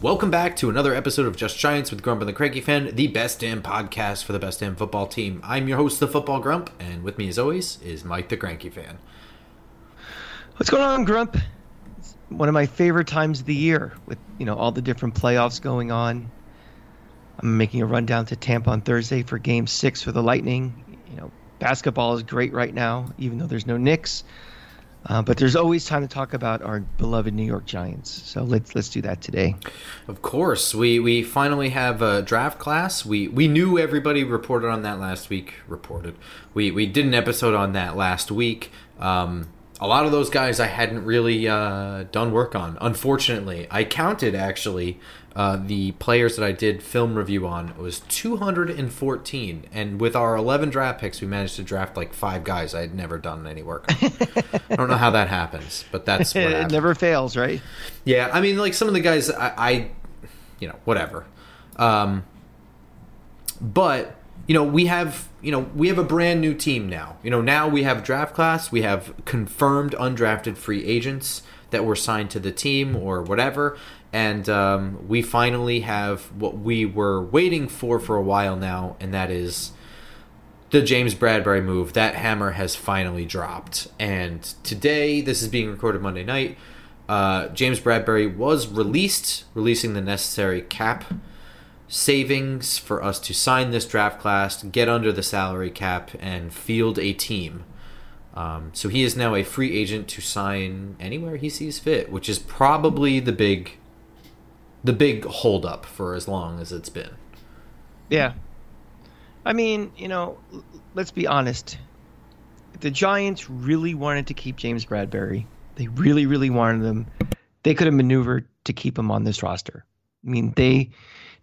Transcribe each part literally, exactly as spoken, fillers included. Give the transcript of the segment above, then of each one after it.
Welcome back to another episode of Just Giants with Grump and the Cranky Fan, the best damn podcast for the best damn football team. I'm your host, the Football Grump, and with me as always is Mike the Cranky Fan. What's going on, Grump? It's one of my favorite times of the year with, you know, all the different playoffs going on. I'm making a rundown to Tampa on Thursday for game six for the Lightning. You know, basketball is great right now, even though there's no Knicks. Uh, but there's always time to talk about our beloved New York Giants, so let's let's do that today. Of course, we we finally have a draft class. We we knew everybody reported on that last week. Reported. We we did an episode on that last week. Um, a lot of those guys I hadn't really uh, done work on. Unfortunately, I counted actually uh, the players that I did film review on. It was two hundred fourteen, and with our eleven draft picks, we managed to draft like five guys I had never done any work on. I don't know how that happens, but that's what happened. It never fails, right? Yeah, I mean, like some of the guys, I, I you know, whatever. Um, but you know, we have. You know, we have a brand new team now. You know, now we have draft class. We have confirmed undrafted free agents that were signed to the team or whatever. And um, we finally have what we were waiting for for a while now, and that is the James Bradberry move. That hammer has finally dropped. And today, this is being recorded Monday night, uh, James Bradberry was released, releasing the necessary cap savings for us to sign this draft class, get under the salary cap, and field a team. Um, so he is now a free agent to sign anywhere he sees fit, which is probably the big, the big holdup for as long as it's been. Yeah, I mean, you know, let's be honest. If the Giants really wanted to keep James Bradberry, they really, really wanted him, they could have maneuvered to keep him on this roster. I mean, they.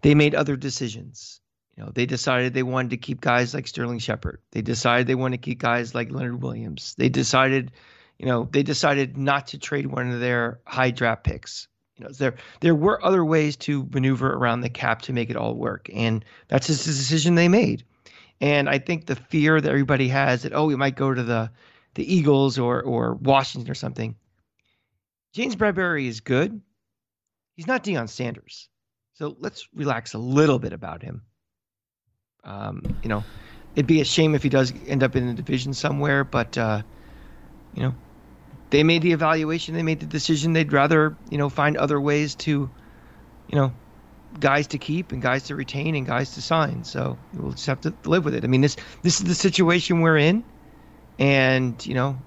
They made other decisions. You know, they decided they wanted to keep guys like Sterling Shepard. They decided they wanted to keep guys like Leonard Williams. They decided, you know, they decided not to trade one of their high draft picks. You know, there there were other ways to maneuver around the cap to make it all work, and that's just the decision they made. And I think the fear that everybody has that, oh, we might go to the the Eagles or or Washington or something. James Bradberry is good. He's not Deion Sanders. So let's relax a little bit about him. Um, you know, it'd be a shame if he does end up in the division somewhere, but, uh, you know, they made the evaluation. They made the decision. They'd rather, you know, find other ways to, you know, guys to keep and guys to retain and guys to sign. So we'll just have to live with it. I mean, this this is the situation we're in. And, you know,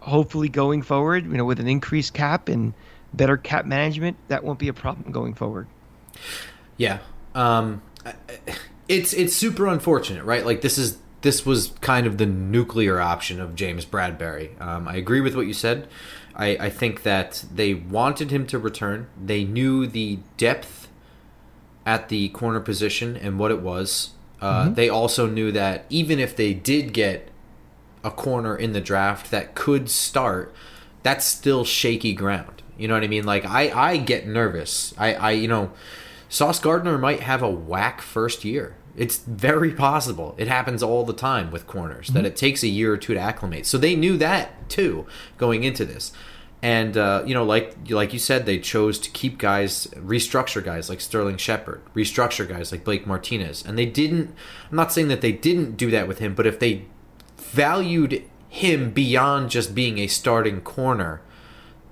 hopefully going forward, you know, with an increased cap and better cap management, that won't be a problem going forward. Yeah, um, it's it's super unfortunate, right? Like this is this was kind of the nuclear option of James Bradberry. Um, I agree with what you said. I, I think that they wanted him to return. They knew the depth at the corner position and what it was. Uh, mm-hmm. They also knew that even if they did get a corner in the draft that could start, that's still shaky ground. You know what I mean? Like I, I get nervous. I, I you know. Sauce Gardner might have a whack first year. It's very possible. It happens all the time with corners, mm-hmm. that it takes a year or two to acclimate. So they knew that, too, going into this. And, uh, you know, like like you said, they chose to keep guys, restructure guys like Sterling Shepard, restructure guys like Blake Martinez. And they didn't – I'm not saying that they didn't do that with him, but if they valued him beyond just being a starting corner,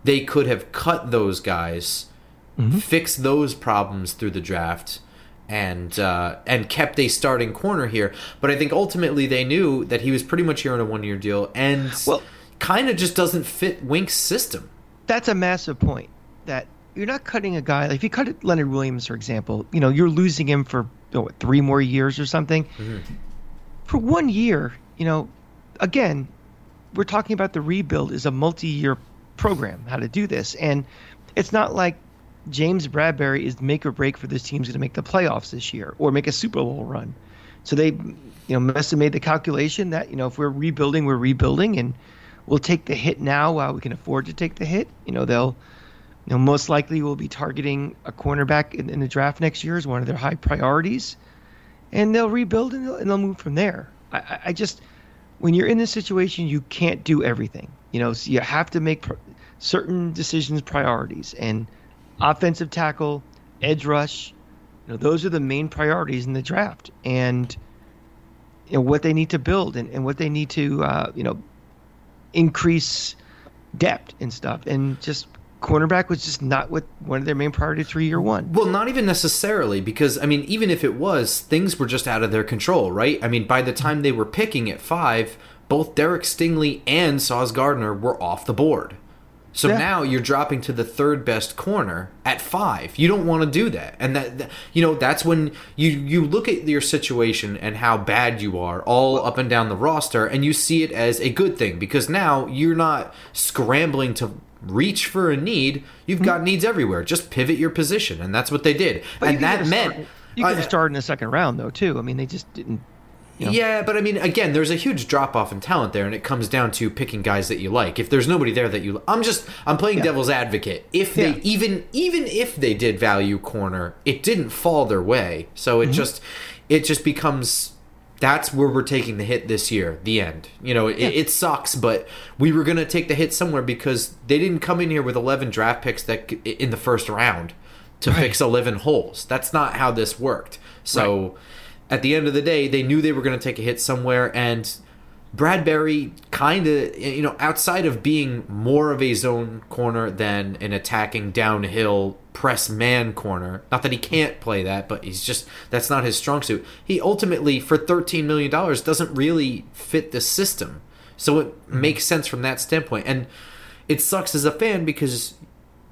they could have cut those guys – Mm-hmm. fix those problems through the draft, and uh, and kept a starting corner here. But I think ultimately they knew that he was pretty much here on a one-year deal, and well, kind of just doesn't fit Wink's system. That's a massive point, that you're not cutting a guy. Like if you cut Leonard Williams, for example, you know, you're losing him for oh, what, three more years or something. Mm-hmm. For one year, you know, again, we're talking about the rebuild is a multi-year program, how to do this. And it's not like James Bradberry is make or break for this team's going to make the playoffs this year or make a Super Bowl run. So they, you know, must have made the calculation that, you know, if we're rebuilding, we're rebuilding, and we'll take the hit now while we can afford to take the hit. You know, they'll, you know, most likely we'll be targeting a cornerback in, in the draft next year as one of their high priorities, and they'll rebuild and they'll, and they'll move from there. I, I just, when you're in this situation, you can't do everything. You know, so you have to make pr- certain decisions, priorities, and offensive tackle, edge rush, you know, those are the main priorities in the draft, and you know, what they need to build and, and what they need to, uh, you know, increase depth and stuff. And just cornerback was just not what one of their main priorities for year one. Well, not even necessarily, because, I mean, even if it was, things were just out of their control, right? I mean, by the time they were picking at five, both Derek Stingley and Sauce Gardner were off the board. So yeah. Now you're dropping to the third best corner at five. You don't want to do that. And that, that you know, that's when you, you look at your situation and how bad you are all up and down the roster, and you see it as a good thing, because now you're not scrambling to reach for a need. You've mm-hmm. got needs everywhere. Just pivot your position, and that's what they did. But and that meant start, you could have uh, started in the second round though too. I mean, they just didn't. You know. Yeah, but I mean, again, there's a huge drop-off in talent there, and it comes down to picking guys that you like. If there's nobody there that you – I'm just – I'm playing yeah. devil's advocate. If they yeah. – even even if they did value corner, it didn't fall their way. So it mm-hmm. just it just becomes – that's where we're taking the hit this year, the end. You know, it, yeah. it sucks, but we were going to take the hit somewhere, because they didn't come in here with eleven draft picks that in the first round to right. fix eleven holes. That's not how this worked. So right. – at the end of the day, they knew they were going to take a hit somewhere, and Bradberry kind of, you know, outside of being more of a zone corner than an attacking downhill press man corner, not that he can't play that, but he's just, that's not his strong suit. He ultimately, for thirteen million dollars, doesn't really fit the system. So it makes sense from that standpoint. And it sucks as a fan because,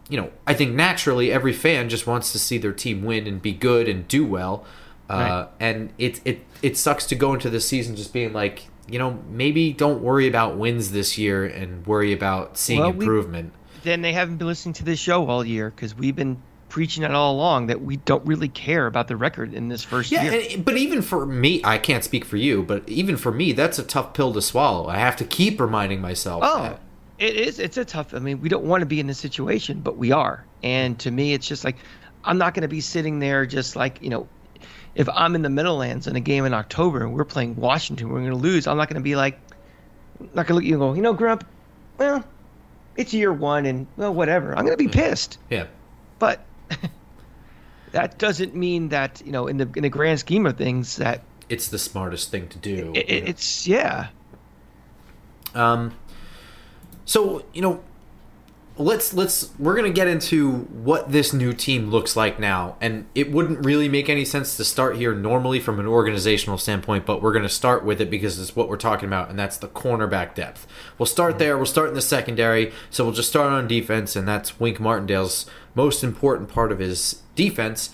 you know, I think naturally every fan just wants to see their team win and be good and do well. Uh, right. And it it it sucks to go into this season just being like, you know, maybe don't worry about wins this year and worry about seeing well, improvement. We, then they haven't been listening to this show all year, because we've been preaching it all along that we don't really care about the record in this first yeah, year. And, but even for me, I can't speak for you, but even for me, that's a tough pill to swallow. I have to keep reminding myself oh, that. It is. It's a tough – I mean, we don't want to be in this situation, but we are. And to me, it's just like, I'm not going to be sitting there just like, you know, if I'm in the Meadowlands in a game in October and we're playing Washington, we're going to lose. I'm not going to be like, not going to look at you and go, you know, Grump, well, it's year one and, well, whatever. I'm going to be pissed. Yeah. But that doesn't mean that, you know, in the in the grand scheme of things, that it's the smartest thing to do. It, it, it's, yeah. Um. So, you know, Let's let's we're gonna get into what this new team looks like now, and it wouldn't really make any sense to start here normally from an organizational standpoint, but we're gonna start with it because it's what we're talking about, and that's the cornerback depth. We'll start there. We'll start in the secondary, so we'll just start on defense, and that's Wink Martindale's most important part of his defense,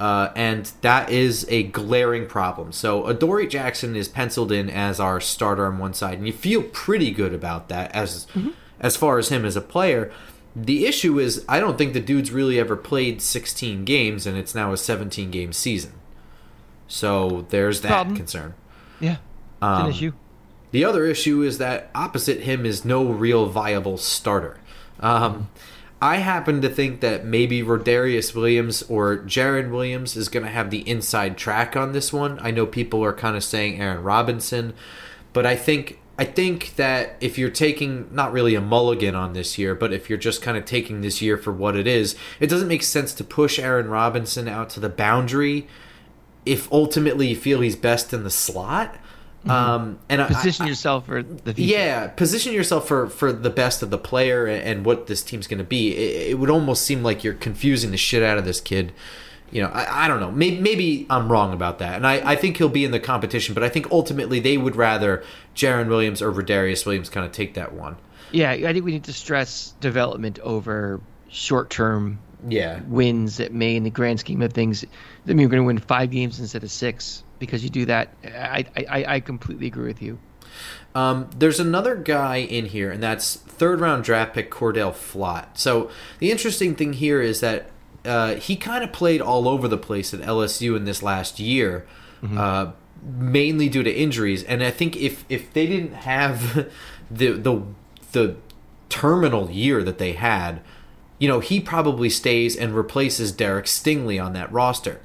uh, and that is a glaring problem. So Adoree Jackson is penciled in as our starter on one side, and you feel pretty good about that as. Mm-hmm. As far as him as a player. The issue is I don't think the dude's really ever played sixteen games, and it's now a seventeen-game season. So there's that Problem. concern. Yeah, um, an issue. The other issue is that opposite him is no real viable starter. Um, I happen to think that maybe Rodarius Williams or Jaron Williams is going to have the inside track on this one. I know people are kind of saying Aaron Robinson, but I think... I think that if you're taking, not really a mulligan on this year, but if you're just kind of taking this year for what it is, it doesn't make sense to push Aaron Robinson out to the boundary if ultimately you feel he's best in the slot. Mm-hmm. Um, and Position I, I, yourself for the future. Yeah, position yourself for, for the best of the player and what this team's going to be. It, it would almost seem like you're confusing the shit out of this kid. You know, I, I don't know. Maybe, maybe I'm wrong about that. And I, I think he'll be in the competition, but I think ultimately they would rather Jaron Williams or Rodarius Williams kind of take that one. Yeah, I think we need to stress development over short-term yeah. wins that may, in the grand scheme of things, I mean, you're going to win five games instead of six because you do that. I, I, I completely agree with you. Um, there's another guy in here, and that's third-round draft pick Cordell Flott. So the interesting thing here is that Uh, he kind of played all over the place at L S U in this last year, mm-hmm. uh, mainly due to injuries. And I think if, if they didn't have the the the terminal year that they had, you know, he probably stays and replaces Derek Stingley on that roster.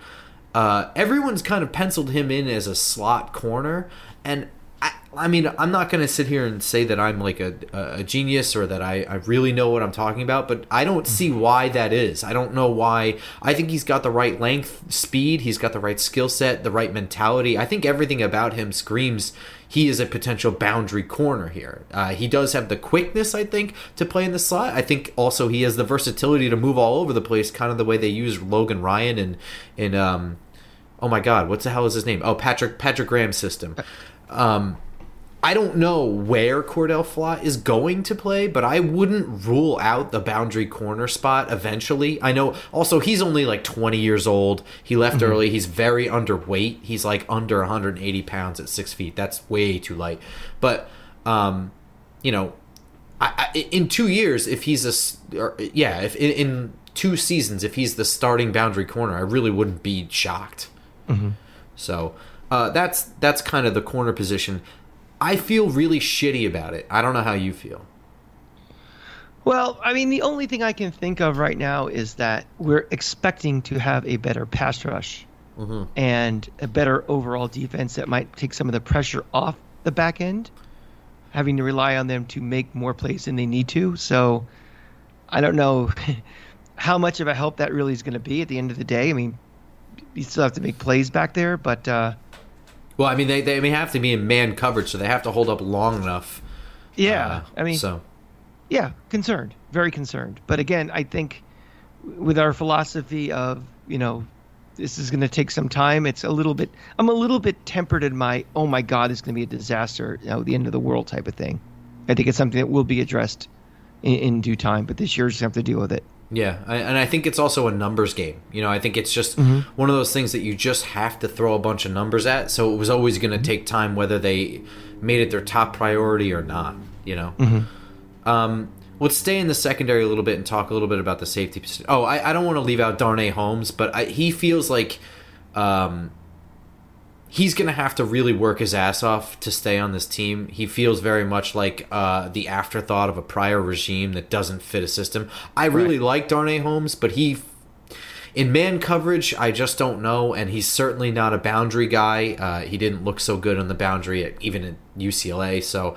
Uh, everyone's kind of penciled him in as a slot corner, and I, I mean, I'm not going to sit here and say that I'm like a, a genius or that I, I really know what I'm talking about, but I don't see why that is. I don't know why. I think he's got the right length, speed, he's got the right skill set, the right mentality. I think everything about him screams he is a potential boundary corner here. Uh, he does have the quickness, I think, to play in the slot. I think also he has the versatility to move all over the place, kind of the way they use Logan Ryan and, and um, oh my God, what the hell is his name? Oh, Patrick Patrick Graham's system. Um, I don't know where Cordell Flott is going to play, but I wouldn't rule out the boundary corner spot eventually. I know also he's only like twenty years old. He left mm-hmm. early. He's very underweight. He's like under one hundred eighty pounds at six feet. That's way too light. But, um, you know, I, I, in two years, if he's a, or, yeah, if in, in two seasons, if he's the starting boundary corner, I really wouldn't be shocked. Mm-hmm. So, Uh, that's that's kind of the corner position. I feel really shitty about it. I don't know how you feel. Well, I mean, the only thing I can think of right now is that we're expecting to have a better pass rush mm-hmm. and a better overall defense that might take some of the pressure off the back end, having to rely on them to make more plays than they need to. So I don't know how much of a help that really is going to be at the end of the day. I mean, you still have to make plays back there, but... Uh, Well, I mean, they, they may have to be in man coverage, so they have to hold up long enough. Yeah, uh, I mean, so. yeah, concerned, very concerned. But again, I think with our philosophy of, you know, this is going to take some time, it's a little bit, I'm a little bit tempered in my, oh my God, it's going to be a disaster, you know, the end of the world type of thing. I think it's something that will be addressed in, in due time, but this year just have to deal with it. Yeah, and I think it's also a numbers game. You know, I think it's just mm-hmm. one of those things that you just have to throw a bunch of numbers at, so it was always going to mm-hmm. take time whether they made it their top priority or not, you know. Mm-hmm. Um, let's stay in the secondary a little bit and talk a little bit about the safety position. Oh, I, I don't want to leave out Darnay Holmes, but I, he feels like um, he's going to have to really work his ass off to stay on this team. He feels very much like uh, the afterthought of a prior regime that doesn't fit a system. I really right. like Darnay Holmes, but he, in man coverage, I just don't know, and he's certainly not a boundary guy. Uh, he didn't look so good on the boundary, at, even at U C L A, so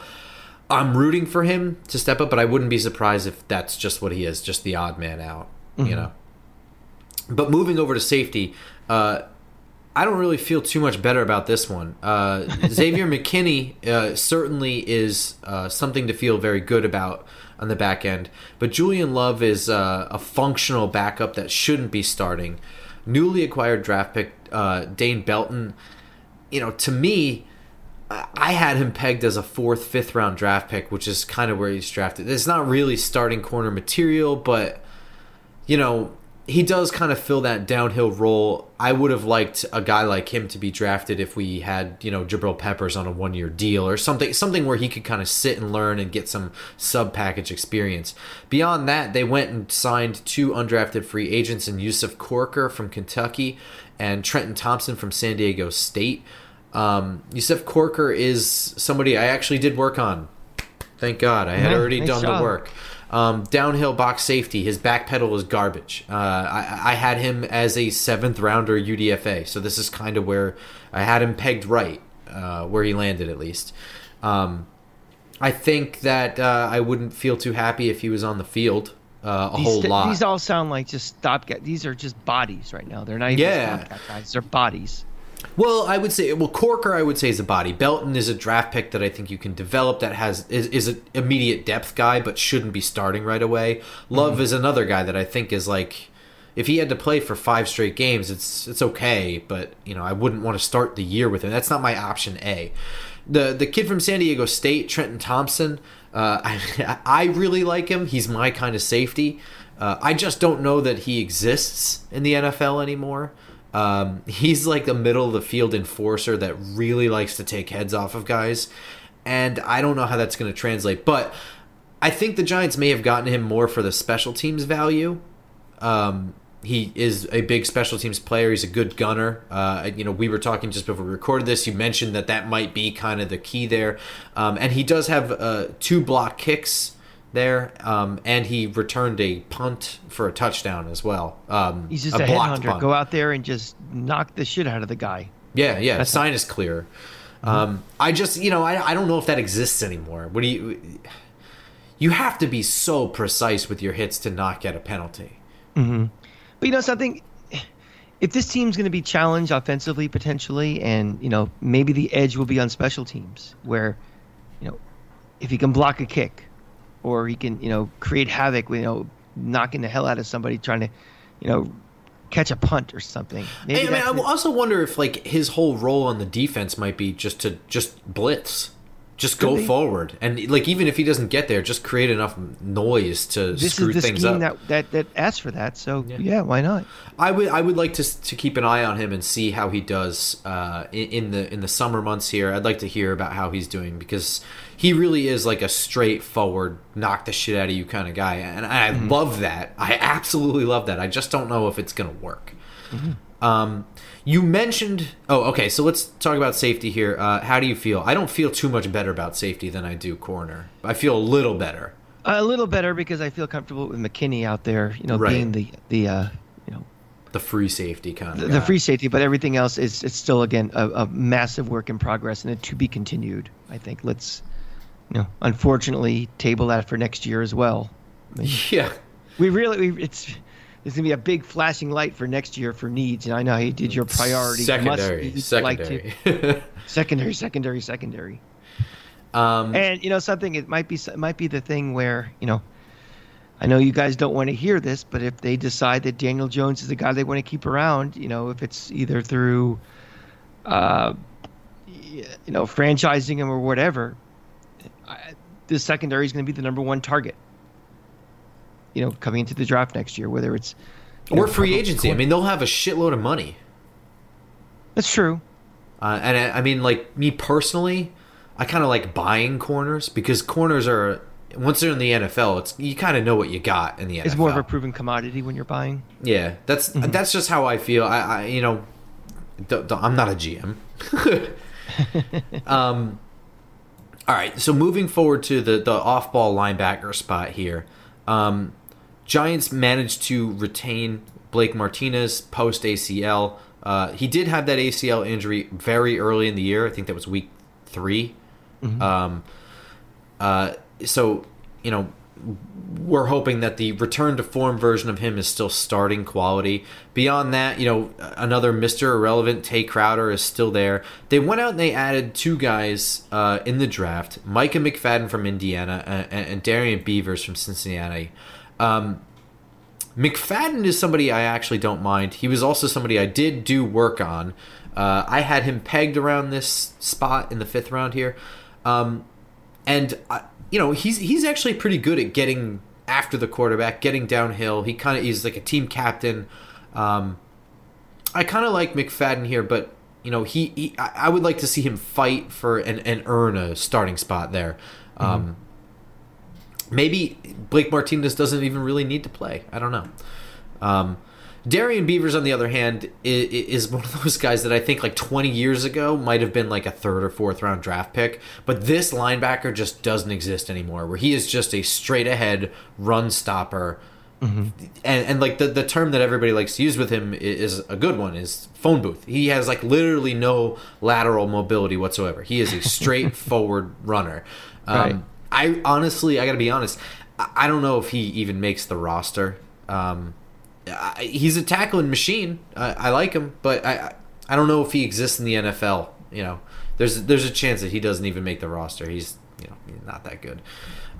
I'm rooting for him to step up, but I wouldn't be surprised if that's just what he is, just the odd man out, mm-hmm. you know. But moving over to safety, uh, I don't really feel too much better about this one. Uh, Xavier McKinney uh, certainly is uh, something to feel very good about on the back end. But Julian Love is uh, a functional backup that shouldn't be starting. Newly acquired draft pick uh, Dane Belton, you know, to me, I had him pegged as a fourth, fifth round draft pick, which is kind of where he's drafted. It's not really starting corner material, but, you know, he does kind of fill that downhill role. I would have liked a guy like him to be drafted if we had, you know, Jabril Peppers on a one-year deal or something, something where he could kind of sit and learn and get some sub-package experience. Beyond that, they went and signed two undrafted free agents in Yusuf Corker from Kentucky and Trenton Thompson from San Diego State. Um, Yusuf Corker is somebody I actually did work on. Thank God. I had yeah, already nice done job. the work. Um, downhill box safety, his back pedal is garbage. Uh, I, I had him as a seventh-rounder U D F A, so this is kind of where I had him pegged right, uh, where he landed at least. Um, I think that uh, I wouldn't feel too happy if he was on the field uh, a these, whole lot. These all sound like just stopgap. These are just bodies right now. They're not even yeah. stopgap guys. They're bodies. Well, I would say, well, Corker, I would say, is a body. Belton is a draft pick that I think you can develop that has is, is an immediate depth guy, but shouldn't be starting right away. Love mm-hmm. is another guy that I think is like, if he had to play for five straight games, it's it's okay, but you know, I wouldn't want to start the year with him. That's not my option A. The the kid from San Diego State, Trenton Thompson, uh, I, I really like him. He's my kind of safety. Uh, I just don't know that he exists in the N F L anymore. Um, he's like the middle of the field enforcer that really likes to take heads off of guys, and I don't know how that's going to translate. But I think the Giants may have gotten him more for the special teams value. Um, He is a big special teams player. He's a good gunner. Uh, you know, we were talking just before we recorded this. You mentioned that that might be kind of the key there. Um, and he does have uh, two block kicks there, um, and he returned a punt for a touchdown as well. Um, He's just a, a headhunter. Go out there and just knock the shit out of the guy. Yeah, yeah. That's sinus clear. Um, mm-hmm. I just, you know, I I don't know if that exists anymore. What do you? You have to be so precise with your hits to knock out a penalty. Mm-hmm. But you know something, if this team's going to be challenged offensively potentially, and you know maybe the edge will be on special teams, where you know if he can block a kick, or he can you know create havoc, you know knocking the hell out of somebody trying to you know catch a punt or something. Maybe I, mean, I also wonder if like his whole role on the defense might be just to just blitz. Just go forward, and like even if he doesn't get there, just create enough noise to screw things up. This is the scheme that, that, that asks for that, so yeah. yeah, why not? I would I would like to to keep an eye on him and see how he does uh, in, in the in the summer months here. I'd like to hear about how he's doing, because he really is like a straightforward, knock the shit out of you kind of guy, and I mm-hmm. love that. I absolutely love that. I just don't know if it's gonna work. Mm-hmm. Um, You mentioned – oh, okay, so let's talk about safety here. Uh, how do you feel? I don't feel too much better about safety than I do corner. I feel a little better. A little better because I feel comfortable with McKinney out there, you know, right. being the, the uh, you know – the free safety kind of the, the free safety, but everything else is it's still, again, a, a massive work in progress and a to be continued, I think. Let's, you know, unfortunately table that for next year as well. I mean, yeah. We really we, – it's – there's going to be a big flashing light for next year for needs. And I know how you did your priorities. Secondary, must secondary. Like to, secondary, secondary, secondary. Um, and, you know, something, it might be it might be the thing where, you know, I know you guys don't want to hear this, but if they decide that Daniel Jones is the guy they want to keep around, you know, if it's either through, uh, you know, franchising him or whatever, I, this secondary is going to be the number one target. You know, coming into the draft next year, whether it's or know, free agency. I mean, they'll have a shitload of money. That's true. Uh, and I, I mean, like me personally, I kind of like buying corners because corners are once they're in the N F L, it's you kind of know what you got in the N F L. It's more of a proven commodity when you're buying. Yeah, that's mm-hmm. that's just how I feel. I, I you know, th- th- I'm not a G M. um, all right, so moving forward to the the off ball linebacker spot here. Um. Giants managed to retain Blake Martinez post A C L. Uh, he did have that A C L injury very early in the year. I think that was week three. Mm-hmm. Um, uh, so, you know, we're hoping that the return to form version of him is still starting quality. Beyond that, you know, another Mister Irrelevant, Tay Crowder, is still there. They went out and they added two guys uh, in the draft, Micah McFadden from Indiana and, and Darian Beavers from Cincinnati. Um, McFadden is somebody I actually don't mind. He was also somebody I did do work on. Uh, I had him pegged around this spot in the fifth round here. Um, and, I, you know, he's he's actually pretty good at getting after the quarterback, getting downhill. He kind of is like a team captain. Um, I kind of like McFadden here, but, you know, he, he I would like to see him fight for and, and earn a starting spot there. Mm-hmm. Um Maybe Blake Martinez doesn't even really need to play. I don't know. Um, Darian Beavers, on the other hand, is, is one of those guys that I think like twenty years ago might have been like a third or fourth round draft pick. But this linebacker just doesn't exist anymore, where he is just a straight ahead run stopper. Mm-hmm. And, and like the, the term that everybody likes to use with him is a good one, is phone booth. He has like literally no lateral mobility whatsoever. He is a straightforward runner. Um, right. I honestly, I got to be honest, I don't know if he even makes the roster. Um, I, he's a tackling machine. Uh, I like him, but I I don't know if he exists in the N F L. You know, there's there's a chance that he doesn't even make the roster. He's you know not that good.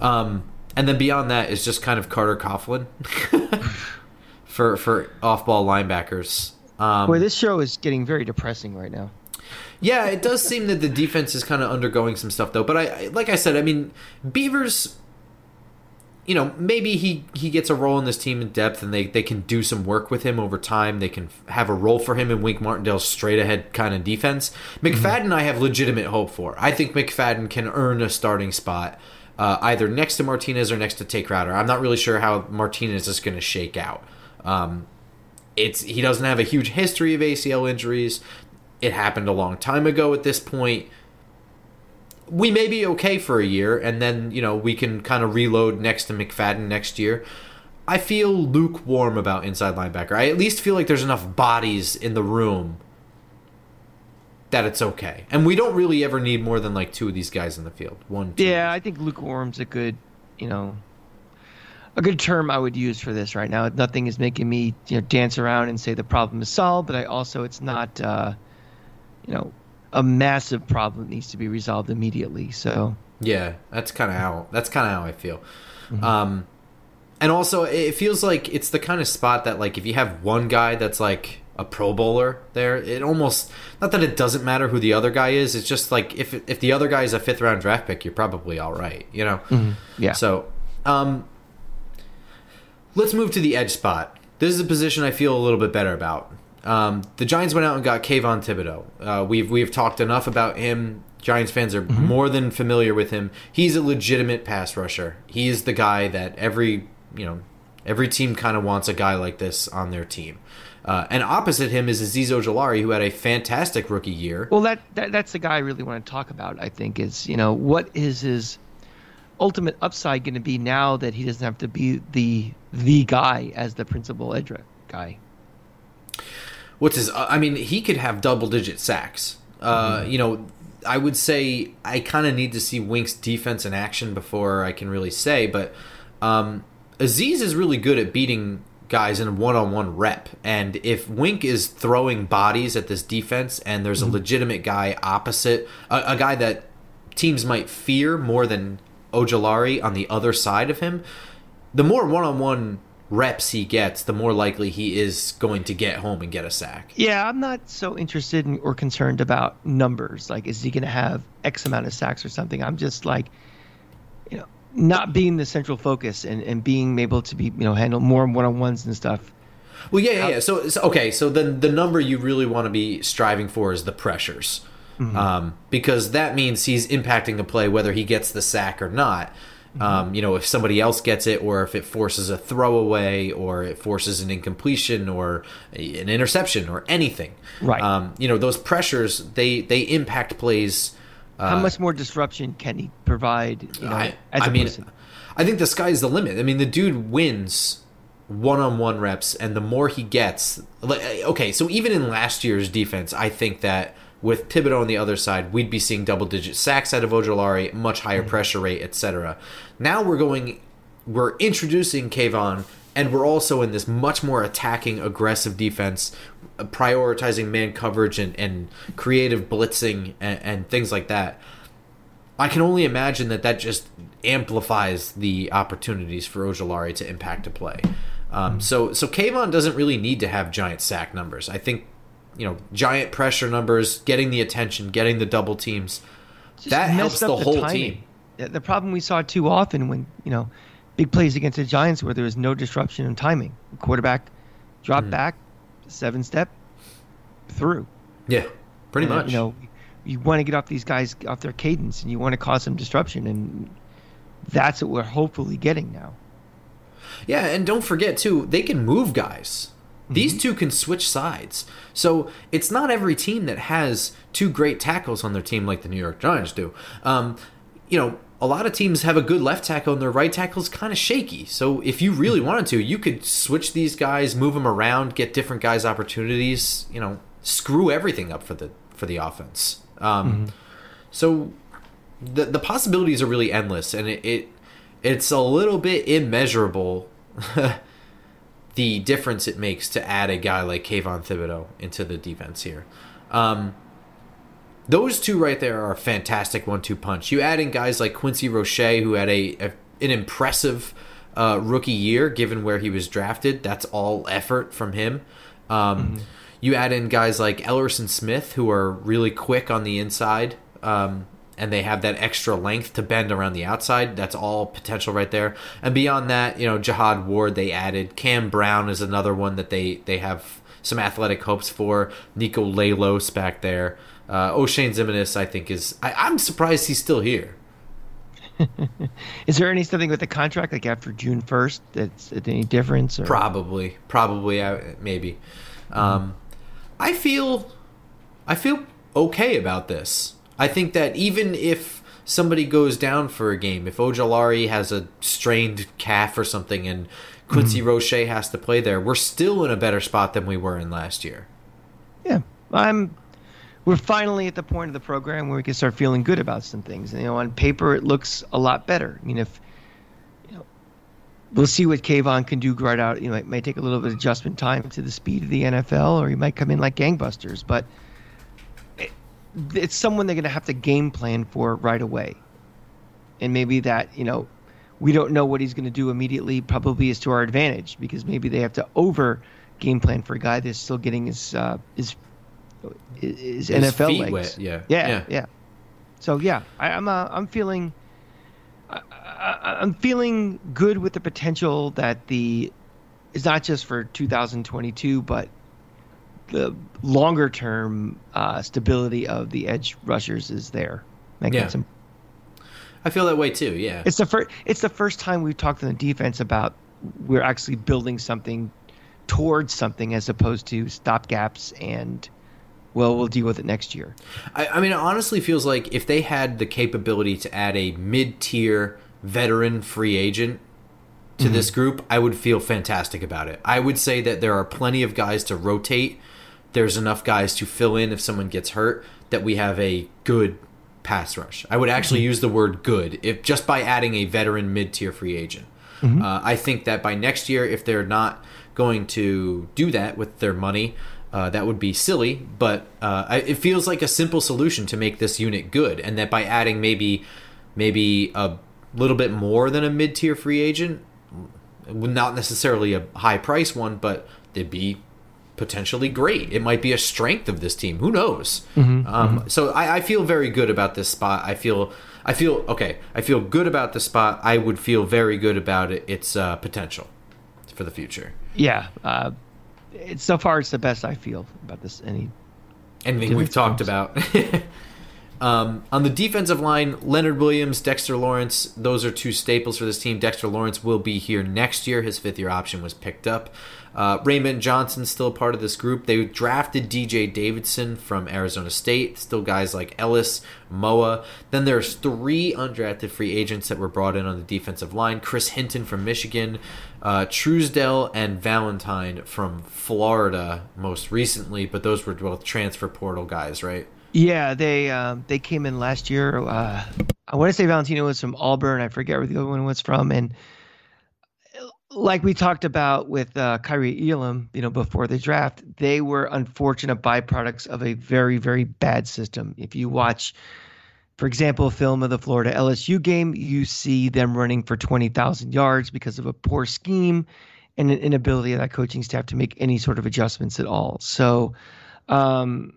Um, and then beyond that is just kind of Carter Coughlin for for off ball linebackers. Um, Boy, this show is getting very depressing right now. Yeah, it does seem that the defense is kind of undergoing some stuff, though. But I, like I said, I mean, Beavers, you know, maybe he, he gets a role in this team in depth, and they, they can do some work with him over time. They can have a role for him in Wink Martindale's straight-ahead kind of defense. McFadden, mm-hmm. I have legitimate hope for. I think McFadden can earn a starting spot uh, either next to Martinez or next to Tay Crowder. I'm not really sure how Martinez is going to shake out. Um, it's he doesn't have a huge history of A C L injuries. It happened a long time ago at this point. We may be okay for a year, and then, you know, we can kind of reload next to McFadden next year. I feel lukewarm about inside linebacker. I at least feel like there's enough bodies in the room that it's okay. And we don't really ever need more than, like, two of these guys in the field. One, two. Yeah, I think lukewarm's a good, you know, a good term I would use for this right now. Nothing is making me, you know, dance around and say the problem is solved, but I also, it's not, uh, you know, a massive problem needs to be resolved immediately. So yeah, that's kind of how that's kind of how I feel. Mm-hmm. Um, and also, it feels like it's the kind of spot that, like, if you have one guy that's like a Pro Bowler there, it almost, not that it doesn't matter who the other guy is. It's just like if if the other guy is a fifth round draft pick, you're probably all right, you know. Mm-hmm. Yeah. So, um, let's move to the edge spot. This is a position I feel a little bit better about. Um, the Giants went out and got Kayvon Thibodeaux. Uh, we've we've talked enough about him. Giants fans are mm-hmm. more than familiar with him. He's a legitimate pass rusher. He is the guy that every you know every team kind of wants a guy like this on their team. Uh, and opposite him is Azeez Ojulari, who had a fantastic rookie year. Well, that, that that's the guy I really want to talk about. I think is you know what is his ultimate upside going to be now that he doesn't have to be the the guy as the principal edge guy. What's his? I mean, he could have double-digit sacks. Uh, mm-hmm. You know, I would say I kind of need to see Wink's defense in action before I can really say. But um, Azeez is really good at beating guys in a one-on-one rep. And if Wink is throwing bodies at this defense, and there's mm-hmm. a legitimate guy opposite, a, a guy that teams might fear more than Ojulari on the other side of him, the more one-on-one reps he gets, the more likely he is going to get home and get a sack. Yeah, I'm not so interested in or concerned about numbers. Like, is he going to have X amount of sacks or something? I'm just like, you know, not being the central focus and, and being able to be, you know, handle more one-on-ones and stuff. Well, yeah, yeah, yeah. So, so okay, so then the number you really want to be striving for is the pressures. Mm-hmm. Um, because that means he's impacting a play whether he gets the sack or not. Um, you know, if somebody else gets it, or if it forces a throwaway, or it forces an incompletion, or an interception, or anything. Right. Um, you know, those pressures, they, they impact plays. Uh, How much more disruption can he provide? You know, I, as I a mean, person? I think the sky's the limit. I mean, the dude wins one-on-one reps, and the more he gets, like, okay, so even in last year's defense, I think that with Thibodeaux on the other side, we'd be seeing double-digit sacks out of Ojulari, much higher mm-hmm. pressure rate, et cetera. Now we're going, we're introducing Kayvon, and we're also in this much more attacking, aggressive defense, prioritizing man coverage and, and creative blitzing and, and things like that. I can only imagine that that just amplifies the opportunities for Ojulari to impact a play. Um, mm-hmm. So, so Kayvon doesn't really need to have giant sack numbers. I think, you know, giant pressure numbers, getting the attention, getting the double teams. Just that helps the, the whole timing. Team. The problem we saw too often when, you know, big plays against the Giants where there was no disruption in timing. Quarterback, drop mm-hmm. back, seven step, through. Yeah, pretty and, much. You know, you want to get off these guys, off their cadence, and you want to cause some disruption. And that's what we're hopefully getting now. Yeah, and don't forget, too, they can move guys. These two can switch sides. So it's not every team that has two great tackles on their team like the New York Giants do. Um, you know, a lot of teams have a good left tackle and their right tackle is kind of shaky. So if you really wanted to, you could switch these guys, move them around, get different guys opportunities, you know, screw everything up for the for the offense. Um, mm-hmm. So the the possibilities are really endless, and it, it it's a little bit immeasurable the difference it makes to add a guy like Kayvon Thibodeaux into the defense here. Um, those two right there are a fantastic one-two punch. You add in guys like Quincy Roche, who had a, a an impressive uh, rookie year, given where he was drafted. That's all effort from him. Um, mm-hmm. You add in guys like Ellerson Smith, who are really quick on the inside, um, and they have that extra length to bend around the outside. That's all potential right there. And beyond that, you know, Jihad Ward they added. Cam Brown is another one that they, they have some athletic hopes for. Nico Lelos back there. Uh, O'Shane Ximines, I think, is... I, I'm surprised he's still here. Is there any something with the contract, like after June first, that's any difference? Or? Probably, probably, maybe. Mm-hmm. Um, I feel, I feel okay about this. I think that even if somebody goes down for a game, if Ojulari has a strained calf or something, and Quincy mm-hmm. Roche has to play there, we're still in a better spot than we were in last year. Yeah, I'm. We're finally at the point of the program where we can start feeling good about some things. And, you know, on paper, it looks a lot better. I mean, if you know, we'll see what Kayvon can do right out. You know, it may take a little bit of adjustment time to the speed of the N F L, or he might come in like gangbusters. But it, it's someone they're going to have to game plan for right away. And maybe that, you know, we don't know what he's going to do immediately probably is to our advantage, because maybe they have to over game plan for a guy that's still getting his uh, his. Is N F L feet legs. Wet. Yeah. yeah, yeah, yeah. So yeah, I, I'm uh, I'm feeling, I, I, I'm feeling good with the potential that the, it's not just for two thousand twenty-two, but the longer term uh, stability of the edge rushers is there. Like, yeah, some, I feel that way too. Yeah, it's the first. It's the first time we've talked to the defense about we're actually building something towards something, as opposed to stopgaps and. Well, we'll deal with it next year. I, I mean, it honestly feels like if they had the capability to add a mid-tier veteran free agent to mm-hmm. this group, I would feel fantastic about it. I would say that there are plenty of guys to rotate. There's enough guys to fill in if someone gets hurt, that we have a good pass rush. I would actually mm-hmm. use the word good, if just by adding a veteran mid-tier free agent. Mm-hmm. Uh, I think that by next year, if they're not going to do that with their money, Uh, that would be silly, but uh, I, it feels like a simple solution to make this unit good, and that by adding maybe maybe a little bit more than a mid-tier free agent, not necessarily a high-price one, but they'd be potentially great. It might be a strength of this team. Who knows? Mm-hmm, um, mm-hmm. So I, I feel very good about this spot. I feel I feel okay. I feel good about the spot. I would feel very good about it. Its uh, potential for the future. Yeah. Uh- It's, so far, it's the best I feel about this. Any anything we've talked about. um, on the defensive line, Leonard Williams, Dexter Lawrence, those are two staples for this team. Dexter Lawrence will be here next year. His fifth-year option was picked up. Uh, Raymond Johnson still part of this group. They drafted D J Davidson from Arizona State. Still guys like Ellis, Moa. Then there's three undrafted free agents that were brought in on the defensive line. Chris Hinton from Michigan, uh, Truesdell and Valentine from Florida most recently, but those were both transfer portal guys, right? Yeah, they uh, they came in last year. Uh, I want to say Valentino was from Auburn. I forget where the other one was from, and like we talked about with uh, Kyrie Elam, you know, before the draft, they were unfortunate byproducts of a very, very bad system. If you watch, for example, film of the Florida L S U game, you see them running for twenty thousand yards because of a poor scheme and an inability of that coaching staff to make any sort of adjustments at all. So um,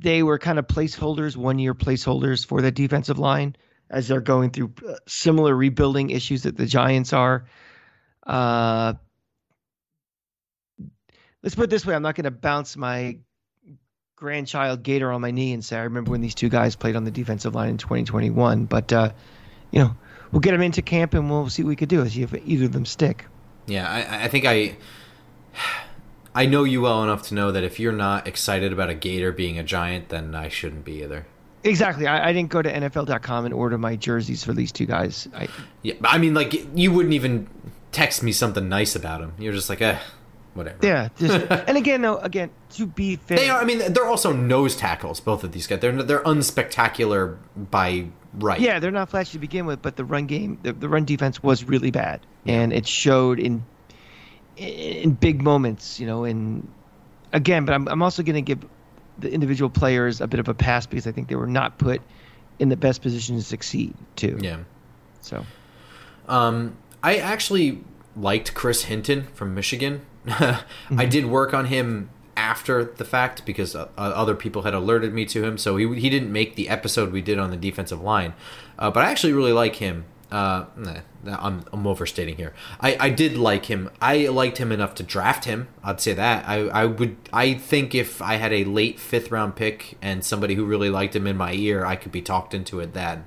they were kind of placeholders, one-year placeholders for the defensive line, as they're going through similar rebuilding issues that the Giants are. Uh, let's put it this way. I'm not going to bounce my grandchild Gator on my knee and say, I remember when these two guys played on the defensive line in twenty twenty-one. But, uh, you know, we'll get them into camp and we'll see what we could do, see if either of them stick. Yeah, I, I think I I know you well enough to know that if you're not excited about a Gator being a Giant, then I shouldn't be either. Exactly. I, I didn't go to N F L dot com and order my jerseys for these two guys. I, yeah, I mean, like, you wouldn't even text me something nice about them. You're just like, eh, whatever. Yeah. Just, and again, though, again, to be fair, they are. I mean, they're also nose tackles. Both of these guys, they're they're unspectacular by right. Yeah, they're not flashy to begin with, but the run game, the, the run defense was really bad, and it showed in in big moments. You know, and again, but I'm I'm also going to give the individual players a bit of a pass, because I think they were not put in the best position to succeed too. Yeah. So um, I actually liked Chris Hinton from Michigan. mm-hmm. I did work on him after the fact because uh, other people had alerted me to him. So he, he didn't make the episode we did on the defensive line, uh, but I actually really like him. Uh, nah, I'm, I'm overstating here. I, I did like him. I liked him enough to draft him. I'd say that. I, I would. I think if I had a late fifth round pick and somebody who really liked him in my ear, I could be talked into it then.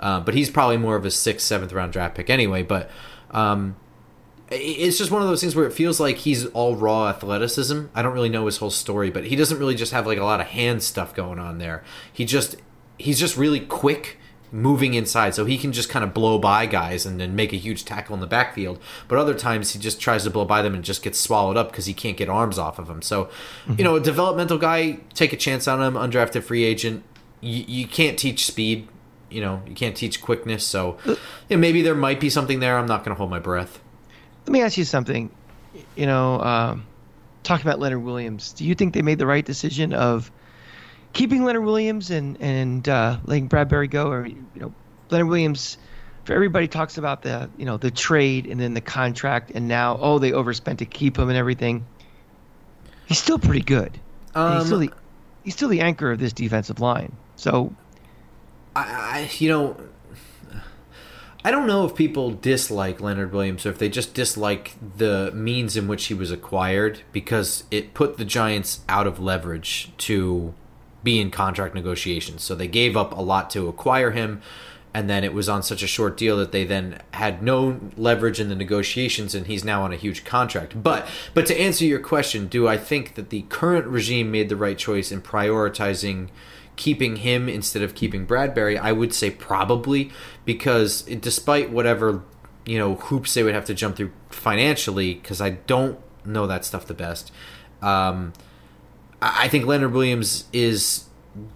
Uh, but he's probably more of a sixth, seventh round draft pick anyway. But um, it's just one of those things where it feels like he's all raw athleticism. I don't really know his whole story, but he doesn't really just have like a lot of hand stuff going on there. He just he's just really quick moving inside, so he can just kind of blow by guys and then make a huge tackle in the backfield. But other times he just tries to blow by them and just gets swallowed up because he can't get arms off of them. So, mm-hmm. you know, a developmental guy, take a chance on him, undrafted free agent. You, you can't teach speed. You know, you can't teach quickness. So you know, maybe there might be something there. I'm not going to hold my breath. Let me ask you something. You know, uh, talking about Leonard Williams, do you think they made the right decision of keeping Leonard Williams and and uh, letting Bradberry go? Or you know, Leonard Williams, for everybody talks about the you know the trade and then the contract, and now oh they overspent to keep him and everything. He's still pretty good. Um, he's still the he's still the anchor of this defensive line. So, I, I you know, I don't know if people dislike Leonard Williams or if they just dislike the means in which he was acquired, because it put the Giants out of leverage to be in contract negotiations. So they gave up a lot to acquire him, and then it was on such a short deal that they then had no leverage in the negotiations, and he's now on a huge contract. But but to answer your question, do I think that the current regime made the right choice in prioritizing keeping him instead of keeping Bradberry? I would say probably, because it, despite whatever you know hoops they would have to jump through financially, because I don't know that stuff the best, um, I think Leonard Williams is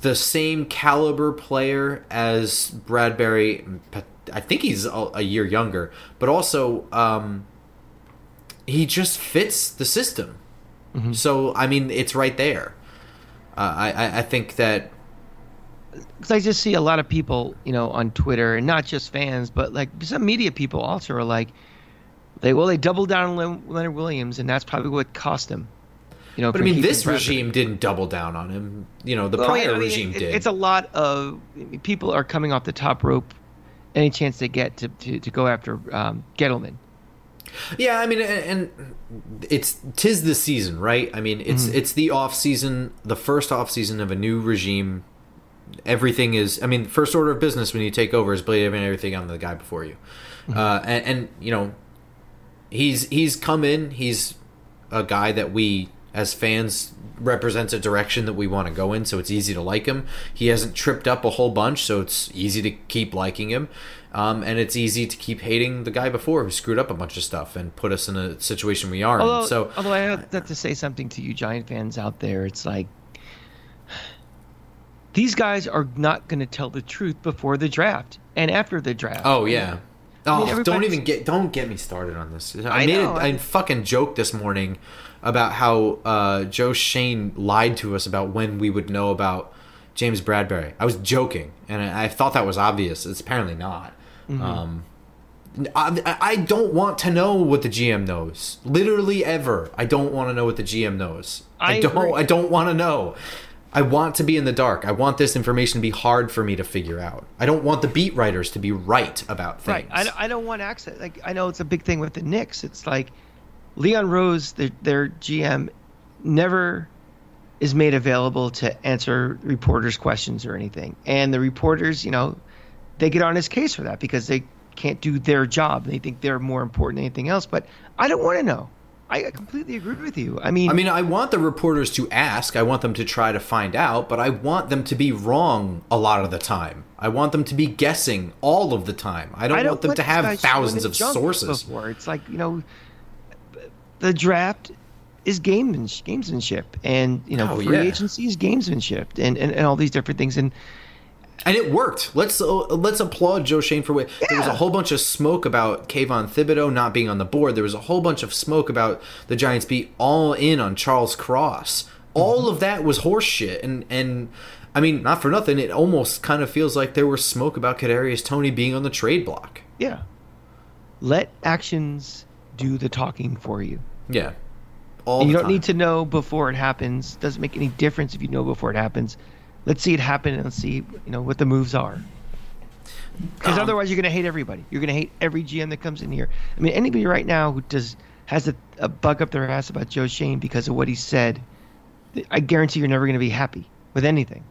the same caliber player as Bradberry. I think he's a year younger, but also um, he just fits the system. Mm-hmm. So, I mean, it's right there. Uh, I, I think that... Because I just see a lot of people, you know, on Twitter, and not just fans, but like some media people also are like, they well, they doubled down on Leonard Williams, and that's probably what cost him. You know, but I mean, this regime didn't double down on him. You know, the well, prior yeah, I mean, regime it, did. It's a lot of I mean, people are coming off the top rope any chance they get to, to, to go after um, Gettleman. Yeah, I mean, and, and it's tis the season, right? I mean, it's mm-hmm. it's the off season, the first off season of a new regime. Everything is, I mean, first order of business when you take over is blaming everything on the guy before you. Mm-hmm. Uh, and, and you know, he's he's come in. He's a guy that we, as fans, represents a direction that we want to go in, so it's easy to like him. He hasn't tripped up a whole bunch, so it's easy to keep liking him. Um, and it's easy to keep hating the guy before who screwed up a bunch of stuff and put us in a situation we are although, in. So, although I have to say something to you Giant fans out there. It's like, these guys are not going to tell the truth before the draft and after the draft. Oh, yeah. I mean, oh, don't even get don't get me started on this. I, I made know, a, I fucking joke this morning about how uh, Joe Shane lied to us about when we would know about James Bradberry. I was joking, and I, I thought that was obvious. It's apparently not. Mm-hmm. Um, I, I don't want to know what the G M knows. Literally ever. I don't want to know what the G M knows. I, I don't. I don't want to know. I want to be in the dark. I want this information to be hard for me to figure out. I don't want the beat writers to be right about things. Right. I, I don't want access. Like, I know it's a big thing with the Knicks. It's like Leon Rose, their, their G M, never is made available to answer reporters' questions or anything. And the reporters, you know, they get on his case for that because they can't do their job. They think they're more important than anything else. But I don't want to know. I completely agree with you. I mean, I mean, I want the reporters to ask. I want them to try to find out, but I want them to be wrong a lot of the time. I want them to be guessing all of the time. I don't, I don't want them to have thousands of sources. Before. It's like, you know, the draft is gamesmanship, gamesmanship and, you know, oh, free yeah. agency is gamesmanship and, and, and all these different things. And And it worked. Let's uh, let's applaud Joe Shane for what yeah. There was a whole bunch of smoke about Kayvon Thibodeaux not being on the board. There was a whole bunch of smoke about the Giants being all in on Charles Cross. All mm-hmm. of that was horseshit. And and I mean, not for nothing, it almost kind of feels like there was smoke about Kadarius Toney being on the trade block. Yeah. Let actions do the talking for you. Yeah. All and the you don't time. Need to know before it happens. Doesn't make any difference if you know before it happens. Let's see it happen and let's see, you know, what the moves are. Because um, otherwise, you're going to hate everybody. You're going to hate every G M that comes in here. I mean, anybody right now who does has a, a bug up their ass about Joe Shane because of what he said, I guarantee you're never going to be happy with anything.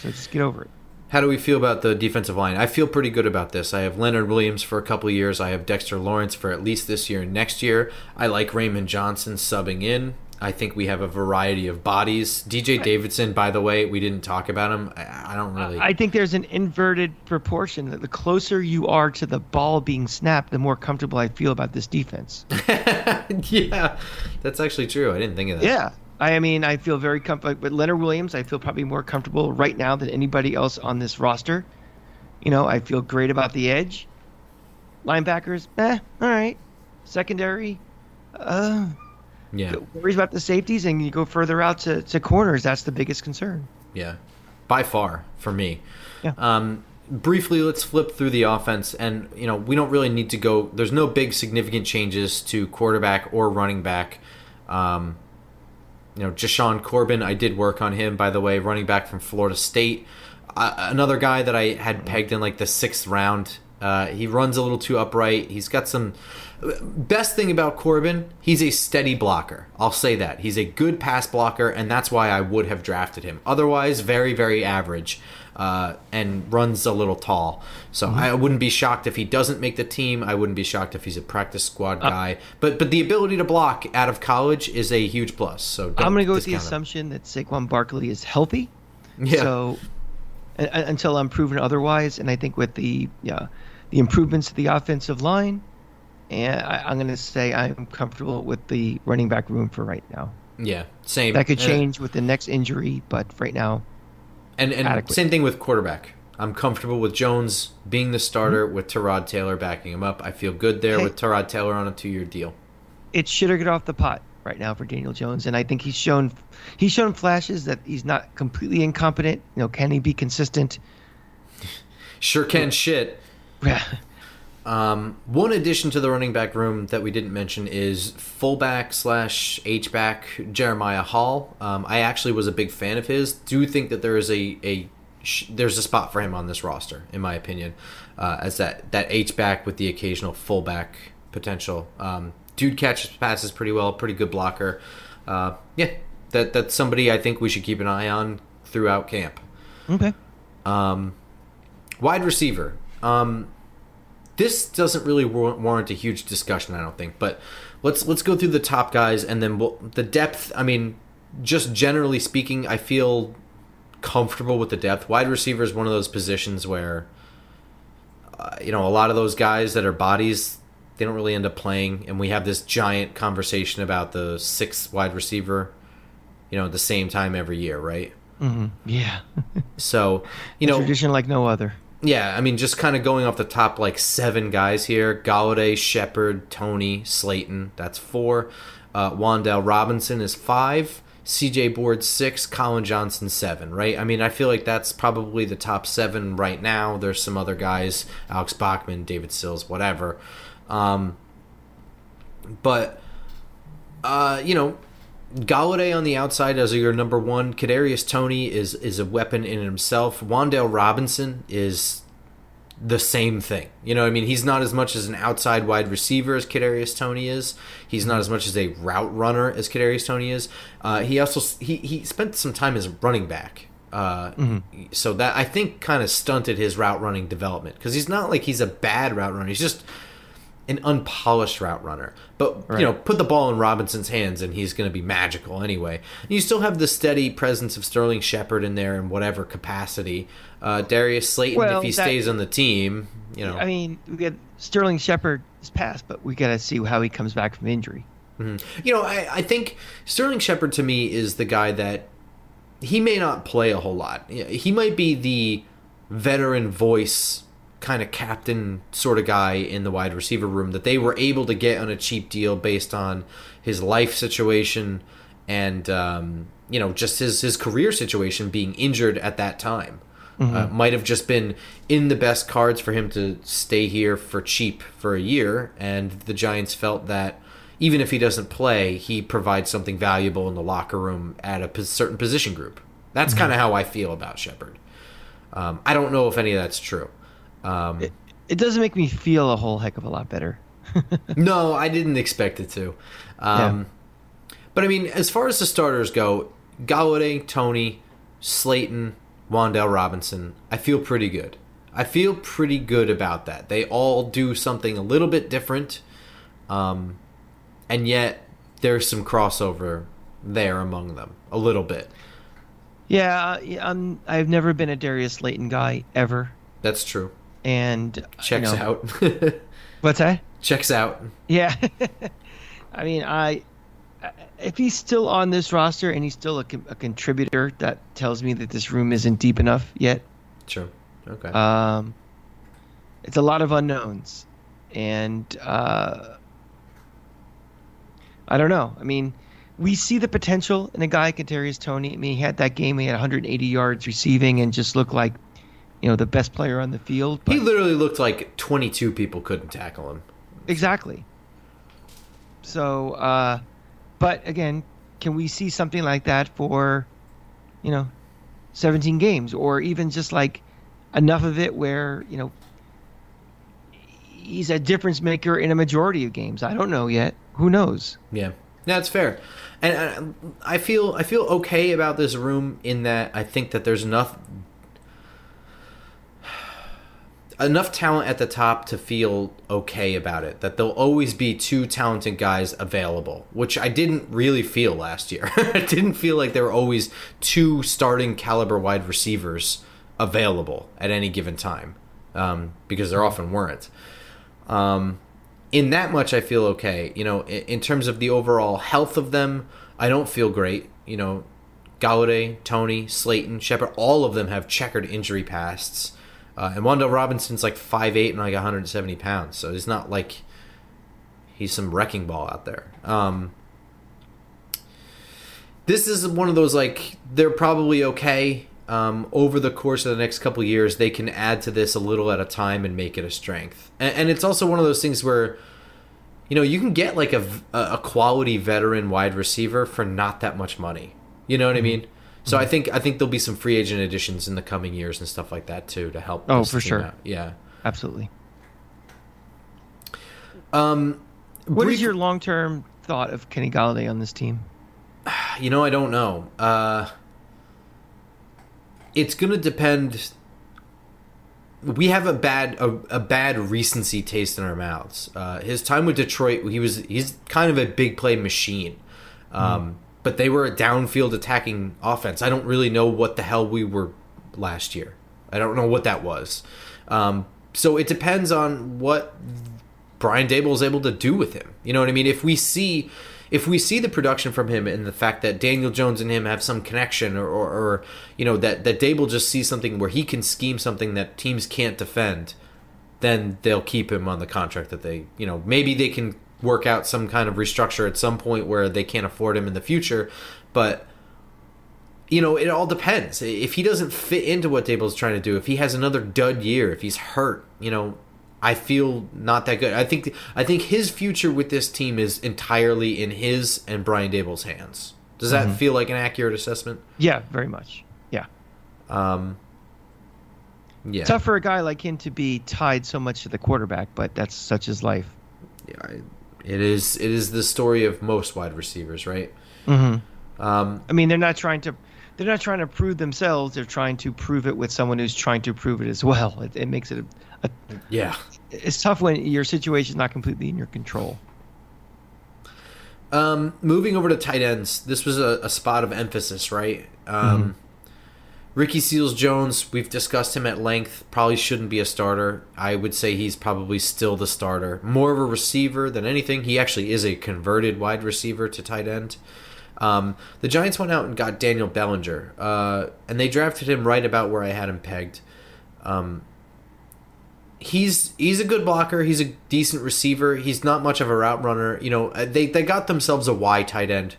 So just get over it. How do we feel about the defensive line? I feel pretty good about this. I have Leonard Williams for a couple of years. I have Dexter Lawrence for at least this year and next year. I like Raymond Johnson subbing in. I think we have a variety of bodies. D J Davidson, by the way, we didn't talk about him. I don't really... I think there's an inverted proportion that the closer you are to the ball being snapped, the more comfortable I feel about this defense. Yeah, that's actually true. I didn't think of that. Yeah. I mean, I feel very comfortable with Leonard Williams. I feel probably more comfortable right now than anybody else on this roster. You know, I feel great about the edge. Linebackers, eh, all right. Secondary, uh... yeah, worries about the safeties, and you go further out to, to corners. That's the biggest concern. Yeah, by far for me. Yeah. Um, briefly, let's flip through the offense, and you know we don't really need to go. There's no big significant changes to quarterback or running back. Um, you know, Jashawn Corbin, I did work on him, by the way, running back from Florida State. Uh, another guy that I had pegged in like the sixth round. Uh, he runs a little too upright. He's got some. Best thing about Corbin, he's a steady blocker. I'll say that. He's a good pass blocker, and that's why I would have drafted him. Otherwise, very, very average uh, and runs a little tall. So mm-hmm. I wouldn't be shocked if he doesn't make the team. I wouldn't be shocked if he's a practice squad uh, guy. But but the ability to block out of college is a huge plus. So I'm going to go with the assumption him. that Saquon Barkley is healthy. Yeah. So uh, until I'm proven otherwise, and I think with the yeah, the improvements to the offensive line, and I, I'm going to say I'm comfortable with the running back room for right now. Yeah, same. That could change yeah. with the next injury, but right now, and and adequate. Same thing with quarterback. I'm comfortable with Jones being the starter mm-hmm. with Tyrod Taylor backing him up. I feel good there okay. with Tyrod Taylor on a two-year deal. It's shit or get off the pot right now for Daniel Jones, and I think he's shown he's shown flashes that he's not completely incompetent. You know, can he be consistent? Sure can yeah. shit. Yeah. Um, one addition to the running back room that we didn't mention is fullback slash H-back Jeremiah Hall. Um, I actually was a big fan of his. Do think that there is a, a sh- there's a spot for him on this roster, in my opinion, uh, as that, that H-back with the occasional fullback potential. Um, dude catches passes pretty well, pretty good blocker. Uh, yeah, that that's somebody I think we should keep an eye on throughout camp. Okay. Um, wide receiver. Um... This doesn't really warrant a huge discussion, I don't think. But let's let's go through the top guys, and then we'll, the depth. I mean, just generally speaking, I feel comfortable with the depth. Wide receiver is one of those positions where, uh, you know, a lot of those guys that are bodies, they don't really end up playing, and we have this giant conversation about the sixth wide receiver, you know, at the same time every year, right? Mm-hmm. Yeah. So, you know, a tradition like no other. Yeah, I mean, just kind of going off the top, like seven guys here: Galladay, Shepard, Tony, Slayton. That's four. Uh, Wandale Robinson is five. C J. Board six. Colin Johnson seven. Right? I mean, I feel like that's probably the top seven right now. There's some other guys: Alex Bachman, David Sills, whatever. Um, but uh, you know. Galladay on the outside as your number one. Kadarius Toney is is a weapon in himself. Wandale Robinson is the same thing. You know what I mean? He's not as much as an outside wide receiver as Kadarius Toney is. He's not as much as a route runner as Kadarius Toney is. Uh, he also he, he spent some time as a running back. Uh, mm-hmm. So that, I think, kind of stunted his route running development, because he's not like he's a bad route runner. He's just an unpolished route runner. But, right. you know, put the ball in Robinson's hands and he's going to be magical anyway. And you still have the steady presence of Sterling Shepard in there in whatever capacity. Uh, Darius Slayton, well, if he that, stays on the team, you know. I mean, we get Sterling Shepard is passed, but we got to see how he comes back from injury. Mm-hmm. You know, I, I think Sterling Shepard to me is the guy that he may not play a whole lot. He might be the veteran voice kind of captain sort of guy in the wide receiver room that they were able to get on a cheap deal based on his life situation and, um, you know, just his, his career situation being injured at that time. Mm-hmm. Uh, might have just been in the best cards for him to stay here for cheap for a year, and the Giants felt that even if he doesn't play, he provides something valuable in the locker room at a certain position group. That's mm-hmm. kind of how I feel about Shepard. Um, I don't know if any of that's true. Um, it, it doesn't make me feel a whole heck of a lot better. No, I didn't expect it to. Um, yeah. But, I mean, as far as the starters go, Galladay, Tony, Slayton, Wandale Robinson, I feel pretty good. I feel pretty good about that. They all do something a little bit different, um, and yet there's some crossover there among them a little bit. Yeah, I'm, I've never been a Darius Slayton guy ever. That's true. And checks you know, out. What's that? Checks out. Yeah. I mean, I if he's still on this roster and he's still a, a contributor, that tells me that this room isn't deep enough yet. Sure. Okay. Um, it's a lot of unknowns, and uh, I don't know. I mean, we see the potential in a guy like Kadarius Toney. I mean, he had that game; he had one hundred eighty yards receiving, and just looked like, you know, the best player on the field. But he literally looked like twenty-two people couldn't tackle him. Exactly. So, uh, but again, can we see something like that for, you know, seventeen games, or even just like enough of it where, you know, he's a difference maker in a majority of games? I don't know yet. Who knows? Yeah, that's fair. And I, I feel I feel okay about this room in that I think that there's enough enough talent at the top to feel okay about it. That there'll always be two talented guys available, which I didn't really feel last year. I didn't feel like there were always two starting caliber wide receivers available at any given time, um, because there often weren't. Um, in that much, I feel okay. You know, in, in terms of the overall health of them, I don't feel great. You know, Galladay, Toney, Slayton, Shepard, all of them have checkered injury pasts. Uh, and Wandale Robinson's like five eight and like one hundred seventy pounds, so it's not like he's some wrecking ball out there. Um, this is one of those, like, they're probably okay. Um, over the course of the next couple of years, they can add to this a little at a time and make it a strength. And, and it's also one of those things where, you know, you can get like a, a quality veteran wide receiver for not that much money. You know what mm-hmm. I mean? So mm-hmm. I think I think there'll be some free agent additions in the coming years and stuff like that too to help. Oh, for sure. Out. Yeah, absolutely. Um, what brief- is your long term thought of Kenny Galladay on this team? You know, I don't know. Uh, It's going to depend. We have a bad a, a bad recency taste in our mouths. Uh, his time with Detroit, he was he's kind of a big play machine. Um, mm. But they were a downfield attacking offense. I don't really know what the hell we were last year. I don't know what that was. Um, so it depends on what Brian Daboll is able to do with him. You know what I mean? If we see... If we see the production from him and the fact that Daniel Jones and him have some connection, or, or, or you know, that, that Daboll just sees something where he can scheme something that teams can't defend, then they'll keep him on the contract that they, you know, maybe they can work out some kind of restructure at some point where they can't afford him in the future. But, you know, it all depends. If he doesn't fit into what Daboll's trying to do, if he has another dud year, if he's hurt, you know, I feel not that good. I think I think his future with this team is entirely in his and Brian Daboll's hands. Does that mm-hmm. feel like an accurate assessment? Yeah, very much. Yeah. Um, yeah. Tough for a guy like him to be tied so much to the quarterback, but that's such is life. Yeah, it is. It is the story of most wide receivers, right? Mm-hmm. Um, I mean, they're not trying to. They're not trying to prove themselves. They're trying to prove it with someone who's trying to prove it as well. It, it makes it a, a yeah. It's tough when your situation's not completely in your control. Um, moving over to tight ends, this was a, a spot of emphasis, right? Um, mm-hmm. Ricky Seals-Jones, we've discussed him at length. Probably shouldn't be a starter. I would say he's probably still the starter, more of a receiver than anything. He actually is a converted wide receiver to tight end. Um, the Giants went out and got Daniel Bellinger, uh, and they drafted him right about where I had him pegged. Um, he's he's a good blocker. He's a decent receiver. He's not much of a route runner. You know, they they got themselves a wide tight end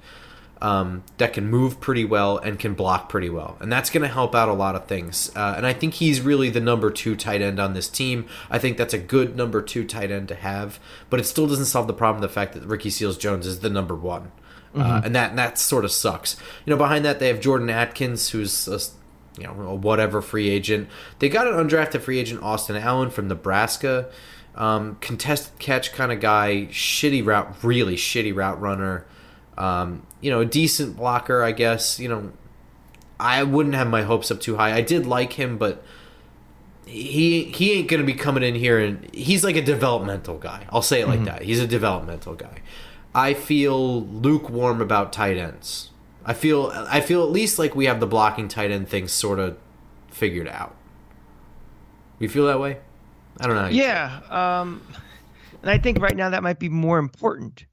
um, that can move pretty well and can block pretty well, and that's going to help out a lot of things. Uh, and I think he's really the number two tight end on this team. I think that's a good number two tight end to have, but it still doesn't solve the problem of the fact that Ricky Seals-Jones is the number one. Uh, and that and that sort of sucks. You know, behind that they have Jordan Atkins, who's a, you know, a whatever free agent. They got an undrafted free agent, Austin Allen from Nebraska, um, contested catch kind of guy, shitty route, really shitty route runner. Um, you know, a decent blocker, I guess. You know, I wouldn't have my hopes up too high. I did like him, but he he ain't going to be coming in here, and he's like a developmental guy. I'll say it like mm-hmm. that. He's a developmental guy. I feel lukewarm about tight ends. I feel I feel at least like we have the blocking tight end thing sort of figured out. You feel that way? I don't know. Yeah, um, and I think right now that might be more important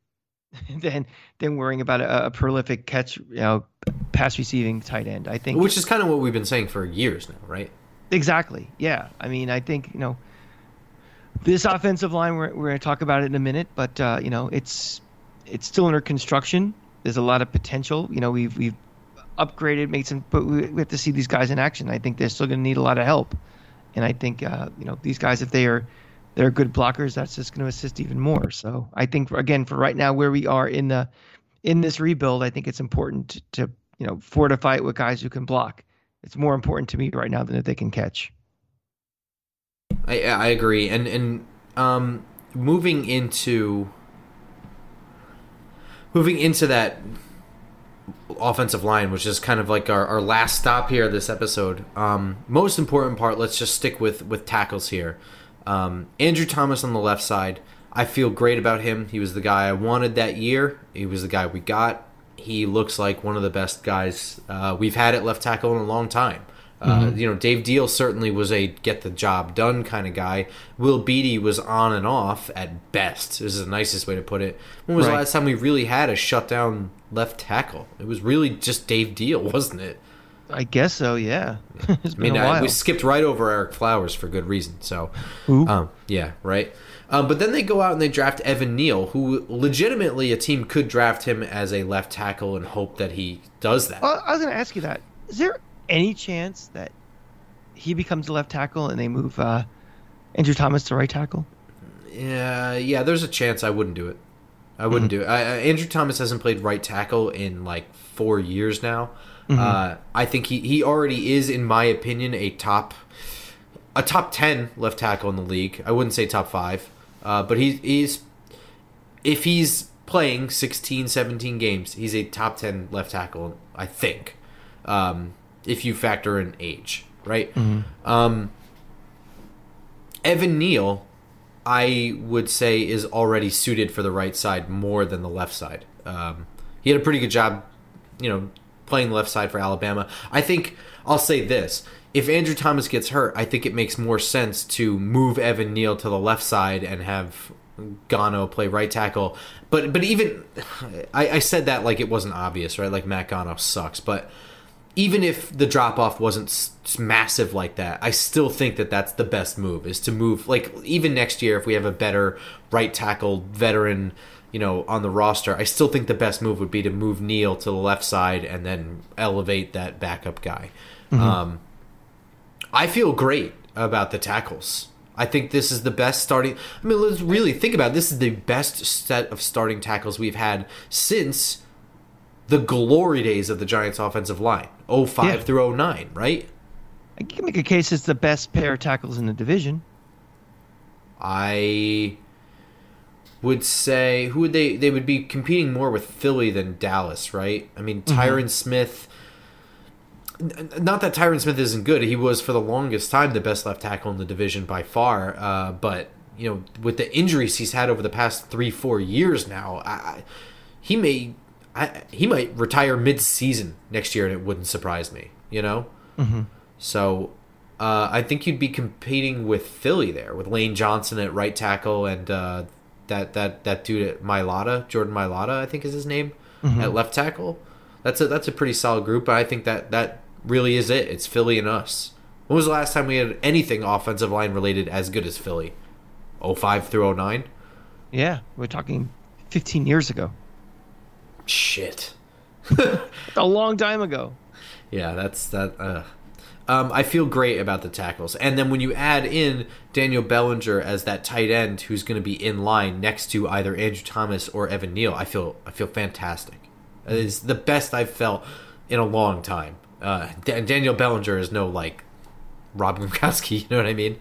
than than worrying about a, a prolific catch, you know, pass receiving tight end. I think, which is kind of what we've been saying for years now, right? Exactly. Yeah. I mean, I think you know this offensive line. We're we're going to talk about it in a minute, but uh, you know, it's it's still under construction. There's a lot of potential. You know, we've we've upgraded, made some, but we, we have to see these guys in action. I think they're still going to need a lot of help. And I think uh, you know these guys, if they are, they're good blockers. That's just going to assist even more. So I think again, for right now, where we are in the in this rebuild, I think it's important to, to you know fortify it with guys who can block. It's more important to me right now than if they can catch. I I agree. And and um, moving into moving into that offensive line, which is kind of like our, our last stop here this episode. Um, most important part, let's just stick with, with tackles here. Um, Andrew Thomas on the left side, I feel great about him. He was the guy I wanted that year. He was the guy we got. He looks like one of the best guys uh, we've had at left tackle in a long time. Uh, mm-hmm. You know, Dave Deal certainly was a get-the-job-done kind of guy. Will Beatty was on and off at best. This is the nicest way to put it. When was right. the last time we really had a shutdown left tackle? It was really just Dave Deal, wasn't it? I guess so, yeah. It's been I mean, a while. I, we skipped right over Eric Flowers for good reason. So, um, yeah, right? Um, but then they go out and they draft Evan Neal, who legitimately a team could draft him as a left tackle and hope that he does that. Well, I was going to ask you that. Is there any chance that he becomes a left tackle and they move uh, Andrew Thomas to right tackle? Yeah, yeah. There's a chance. I wouldn't do it. I wouldn't mm-hmm. do it. I, uh, Andrew Thomas hasn't played right tackle in like four years now. Mm-hmm. Uh, I think he, he already is, in my opinion, a top a top ten left tackle in the league. I wouldn't say top five, uh, but he, he's if he's playing sixteen, seventeen games, he's a top ten left tackle, I think. Um, if you factor in age, right? Mm-hmm. Um, Evan Neal, I would say, is already suited for the right side more than the left side. Um, he had a pretty good job, you know, playing left side for Alabama. I think I'll say this. If Andrew Thomas gets hurt, I think it makes more sense to move Evan Neal to the left side and have Gano play right tackle. But but even I, I said that like it wasn't obvious, right? Like Matt Gano sucks, but even if the drop-off wasn't massive like that, I still think that that's the best move, is to move, like, even next year if we have a better right tackle veteran, you know, on the roster, I still think the best move would be to move Neal to the left side and then elevate that backup guy. Mm-hmm. Um, I feel great about the tackles. I think this is the best starting – I mean, let's really think about it. This is the best set of starting tackles we've had since – the glory days of the Giants' offensive line, oh five yeah. through oh nine, right? I can make a case it's the best pair of tackles in the division. I would say, who would they, they would be competing more with Philly than Dallas, right? I mean, Tyron mm-hmm. Smith, not that Tyron Smith isn't good. He was for the longest time the best left tackle in the division by far, uh, but, you know, with the injuries he's had over the past three, four years now, I, he may... I, he might retire mid-season next year, and it wouldn't surprise me, you know? Mm-hmm. So uh, I think you'd be competing with Philly there, with Lane Johnson at right tackle and uh, that, that, that dude at Mailata, Jordan Mailata, I think is his name, mm-hmm. at left tackle. That's a that's a pretty solid group, but I think that, that really is it. It's Philly and us. When was the last time we had anything offensive line related as good as Philly? oh five through oh nine? Yeah, we're talking fifteen years ago. Shit. A long time ago. Yeah, that's that. Uh. Um, I feel great about the tackles. And then when you add in Daniel Bellinger as that tight end who's going to be in line next to either Andrew Thomas or Evan Neal, I feel I feel fantastic. It is the best I've felt in a long time. Uh, D- Daniel Bellinger is no, like, Rob Gronkowski, you know what I mean?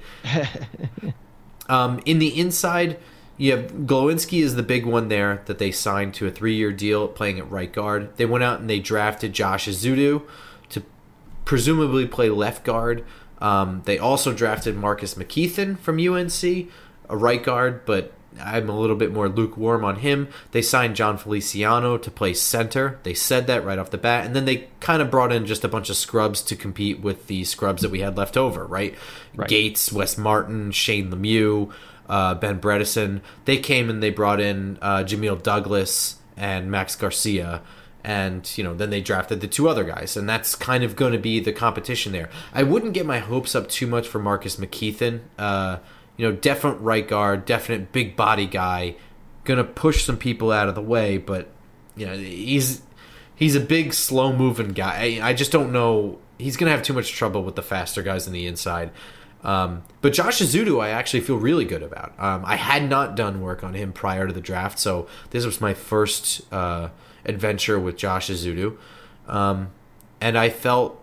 um, in the inside... Yeah, Glowinski is the big one there that they signed to a three-year deal playing at right guard. They went out and they drafted Josh Azudu to presumably play left guard. Um, they also drafted Marcus McKeithen from U N C, a right guard, but I'm a little bit more lukewarm on him. They signed John Feliciano to play center. They said that right off the bat. And then they kind of brought in just a bunch of scrubs to compete with the scrubs that we had left over, right? right. Gates, Wes Martin, Shane Lemieux, uh, Ben Bredesen. They came and they brought in uh, Jameel Douglas and Max Garcia. And, you know, then they drafted the two other guys. And that's kind of going to be the competition there. I wouldn't get my hopes up too much for Marcus McKeithen. Uh, you know, definite right guard, definite big body guy. Going to push some people out of the way. But, you know, he's he's a big, slow-moving guy. I, I just don't know. He's going to have too much trouble with the faster guys on the inside. Um, but Josh Ezeudu I actually feel really good about. Um, I had not done work on him prior to the draft. So this was my first... Uh, adventure with Josh Ezeudu, um, and I felt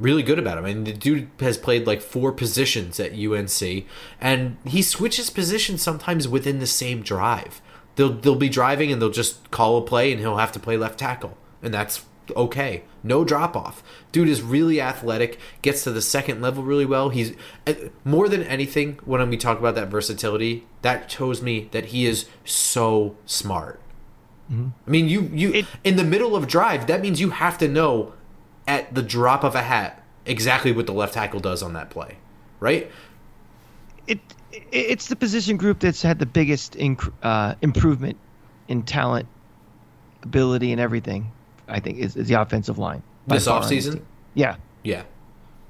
really good about him. I mean, the dude has played like four positions at U N C, and he switches positions sometimes within the same drive. They'll they'll be driving and they'll just call a play, and he'll have to play left tackle, and that's okay. No drop off. Dude is really athletic. Gets to the second level really well. He's more than anything when we talk about that versatility, that shows me that he is so smart. I mean, you, you it, in the middle of drive, that means you have to know at the drop of a hat exactly what the left tackle does on that play, right? It, it It's the position group that's had the biggest inc- uh, improvement in talent, ability, and everything, I think, is, is the offensive line. This offseason? Yeah. Yeah.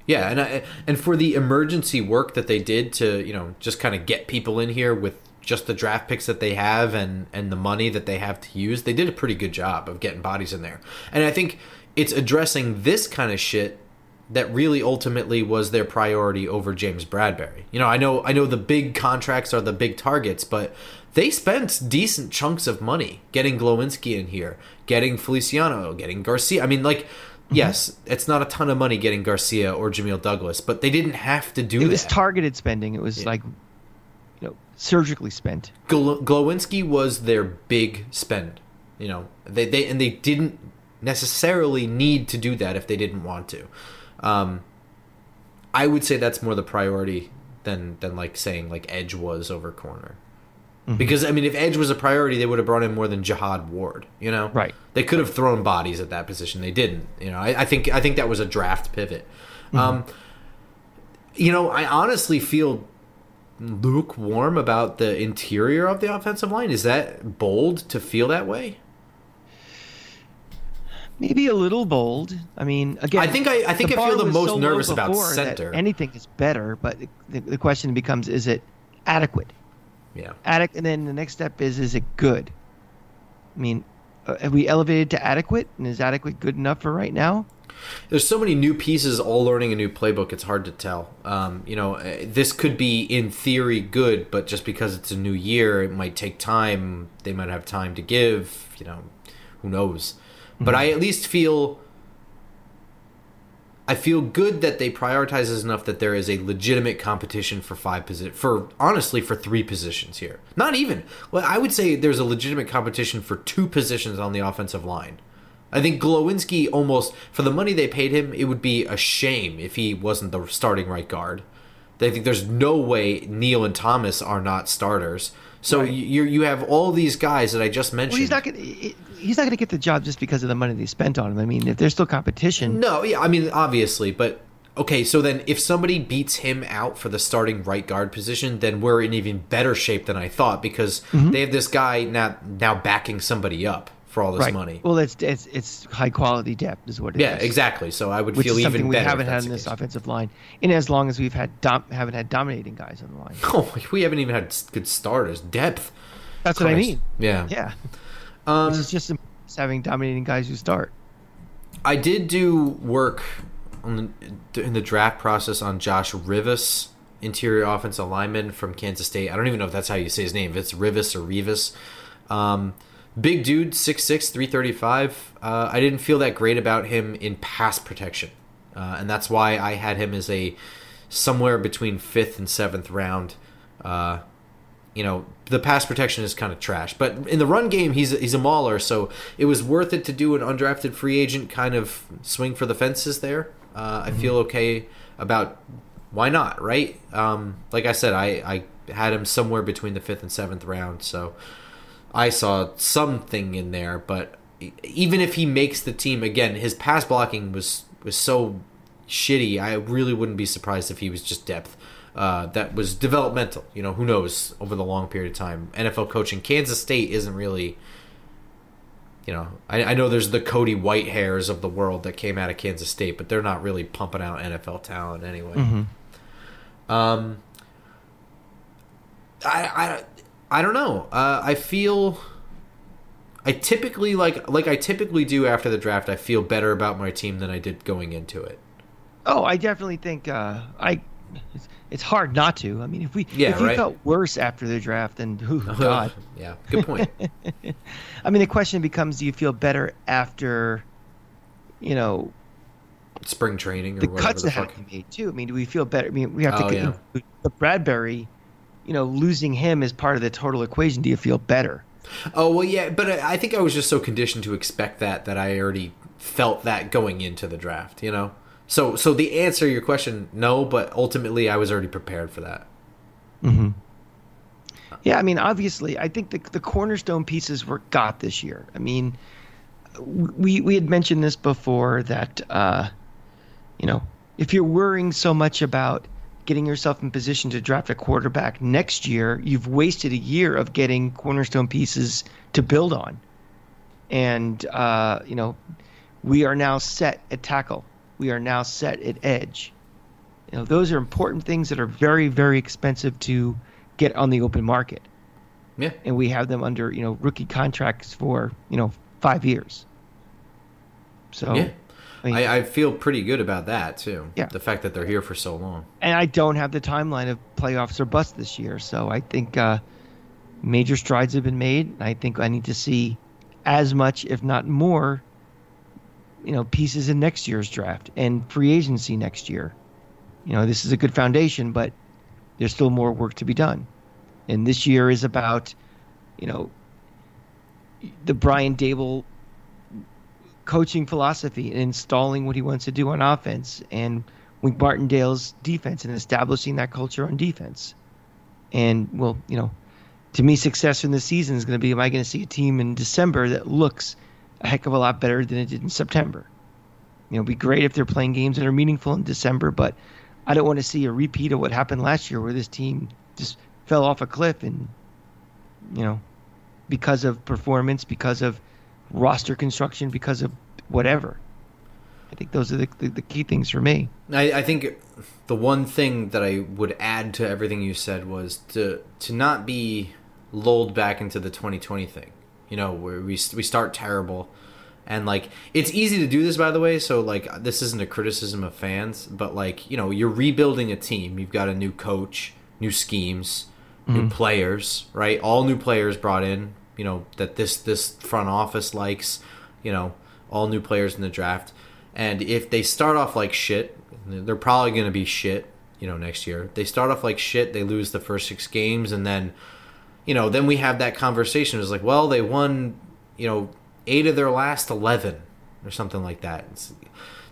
Yeah, and, I, and for the emergency work that they did to, you know, just kind of get people in here with just the draft picks that they have and, and the money that they have to use, they did a pretty good job of getting bodies in there. And I think it's addressing this kind of shit that really ultimately was their priority over James Bradberry. You know, I know I know the big contracts are the big targets, but they spent decent chunks of money getting Glowinski in here, getting Feliciano, getting Garcia. I mean, like, mm-hmm. yes, it's not a ton of money getting Garcia or Jameel Douglas, but they didn't have to do it that. It was targeted spending. It was yeah. like... surgically spent. Glowinski was their big spend, you know. They they and they didn't necessarily need to do that if they didn't want to. Um, I would say that's more the priority than than like saying like edge was over corner, mm-hmm. because I mean if edge was a priority, they would have brought in more than Jihad Ward, you know. Right. They could have thrown bodies at that position. They didn't, you know. I, I think I think that was a draft pivot. Mm-hmm. Um, you know, I honestly feel lukewarm about the interior of the offensive line. Is that bold to feel that way? Maybe a little bold. I mean, again, I think I, I think I feel the most so nervous about center. Anything is better, but the, the question becomes: is it adequate? Yeah. Adequate, and then the next step is: is it good? I mean, have we elevated to adequate, and is adequate good enough for right now? There's so many new pieces all learning a new playbook, it's hard to tell. Um, you know, this could be, in theory, good, but just because it's a new year, it might take time. They might have time to give, you know, who knows. Mm-hmm. But I at least feel – I feel good that they prioritize this enough that there is a legitimate competition for five positions – for, honestly, for three positions here. Not even. Well, I would say there's a legitimate competition for two positions on the offensive line. I think Glowinski almost, for the money they paid him, it would be a shame if he wasn't the starting right guard. I think there's no way Neal and Thomas are not starters. So right. you you have all these guys that I just mentioned. Well, he's not gonna, he's not going to get the job just because of the money they spent on him. I mean, if there's still competition. No, yeah, I mean, obviously. But, okay, so then if somebody beats him out for the starting right guard position, then we're in even better shape than I thought because mm-hmm. they have this guy now now backing somebody up. For all this right. money. Well, it's it's it's high quality depth is what it yeah, is. Yeah, exactly. So I would Which feel is even better. Something we haven't had in this case. Offensive line in as long as we've had dom- haven't had dominating guys on the line. Oh, we haven't even had good starters. Depth. That's Christ. What I mean. Yeah, yeah. Um, it's just having dominating guys who start. I did do work on the, in the draft process on Josh Rivas, interior offensive lineman from Kansas State. I don't even know if that's how you say his name. If it's Rivas or Rivas. Um, Big dude, six six, three thirty-five. Uh, I didn't feel that great about him in pass protection. Uh, and that's why I had him as a somewhere between fifth and seventh round. Uh, you know, the pass protection is kind of trash. But in the run game, he's, he's a mauler. So it was worth it to do an undrafted free agent kind of swing for the fences there. Uh, I mm-hmm. feel okay about why not, right? Um, like I said, I, I had him somewhere between the fifth and seventh round, so I saw something in there. But even if he makes the team, again, his pass blocking was, was so shitty, I really wouldn't be surprised if he was just depth. Uh, that was developmental. You know, who knows over the long period of time. N F L coaching, Kansas State isn't really... You know, I, I know there's the Cody Whitehairs of the world that came out of Kansas State, but they're not really pumping out N F L talent anyway. Mm-hmm. Um, I, I, I don't know. Uh, I feel I typically like like I typically do after the draft. I feel better about my team than I did going into it. Oh, I definitely think uh, I. It's, it's hard not to. I mean, if we yeah, if we right? felt worse after the draft, then who oh, God? Yeah, good point. I mean, the question becomes: do you feel better after, you know, spring training or the whatever cuts the that fuck? Have to be made too? I mean, do we feel better? I mean, we have to oh, get yeah. Bradberry. You know, losing him is part of the total equation. Do you feel better? Oh well, yeah, but I think I was just so conditioned to expect that that I already felt that going into the draft. You know. So so the answer to your question, no, but ultimately I was already prepared for that. Mm-hmm. Yeah, I mean, obviously, I think the, the cornerstone pieces were got this year. I mean, we we had mentioned this before that, uh, you know, if you're worrying so much about getting yourself in position to draft a quarterback next year, you've wasted a year of getting cornerstone pieces to build on. And, uh, you know, we are now set at tackle. We are now set at edge. You know, those are important things that are very, very expensive to get on the open market. Yeah. And we have them under, you know, rookie contracts for, you know, five years. So yeah. I, mean, I, I feel pretty good about that too. Yeah. The fact that they're here for so long. And I don't have the timeline of playoffs or bust this year. So I think uh, major strides have been made. I think I need to see as much, if not more, you know, pieces in next year's draft and free agency next year. You know, this is a good foundation, but there's still more work to be done. And this year is about, you know, the Brian Dable coaching philosophy and installing what he wants to do on offense and Wink Martindale's defense and establishing that culture on defense. And, well, you know, to me, success in the season is going to be, am I going to see a team in December that looks a heck of a lot better than it did in September? You know, it'd be great if they're playing games that are meaningful in December, but I don't want to see a repeat of what happened last year where this team just fell off a cliff and, you know, because of performance, because of roster construction, because of whatever. I think those are the, the, the key things for me. I, I think the one thing that I would add to everything you said was to to not be lulled back into the twenty twenty thing. You know, where we we start terrible, and like it's easy to do this, by the way. So like this isn't a criticism of fans, but like, you know, you're rebuilding a team. You've got a new coach, new schemes, mm-hmm. new players, right? All new players brought in. You know that this this front office likes. You know, all new players in the draft, and if they start off like shit, they're probably going to be shit. You know, next year they start off like shit. They lose the first six games, and then. You know, then we have that conversation. It's like, well, they won, you know, eight of their last eleven or something like that. It's,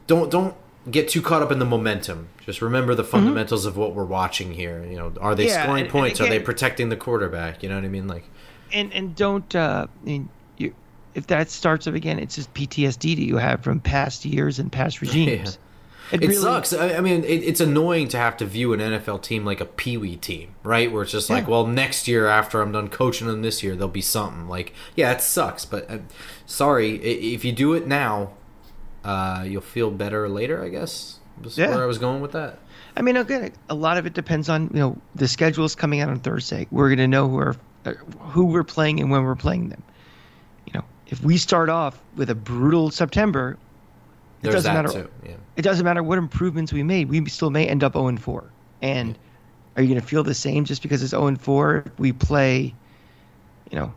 don't don't get too caught up in the momentum. Just remember the fundamentals mm-hmm. of what we're watching here. You know, are they yeah, scoring and, points? And again, are they protecting the quarterback? You know what I mean? Like, and and don't. Uh, I mean, you, if that starts up again, it's just P T S D that you have from past years and past regimes. Yeah. It, it really sucks. I, I mean, it, it's annoying to have to view an N F L team like a peewee team, right? Where it's just yeah. like, well, next year after I'm done coaching them this year, there'll be something. Like, yeah, it sucks, but uh, sorry. If you do it now, uh, you'll feel better later, I guess. That's yeah. where I was going with that. I mean, again, a lot of it depends on, you know, the schedule's coming out on Thursday. We're going to know who, are, uh, who we're playing and when we're playing them. You know, if we start off with a brutal September – It There's doesn't matter. Too, yeah. It doesn't matter what improvements we made. We still may end up oh and four. And are you going to feel the same just because it's oh and four? If we play, you know,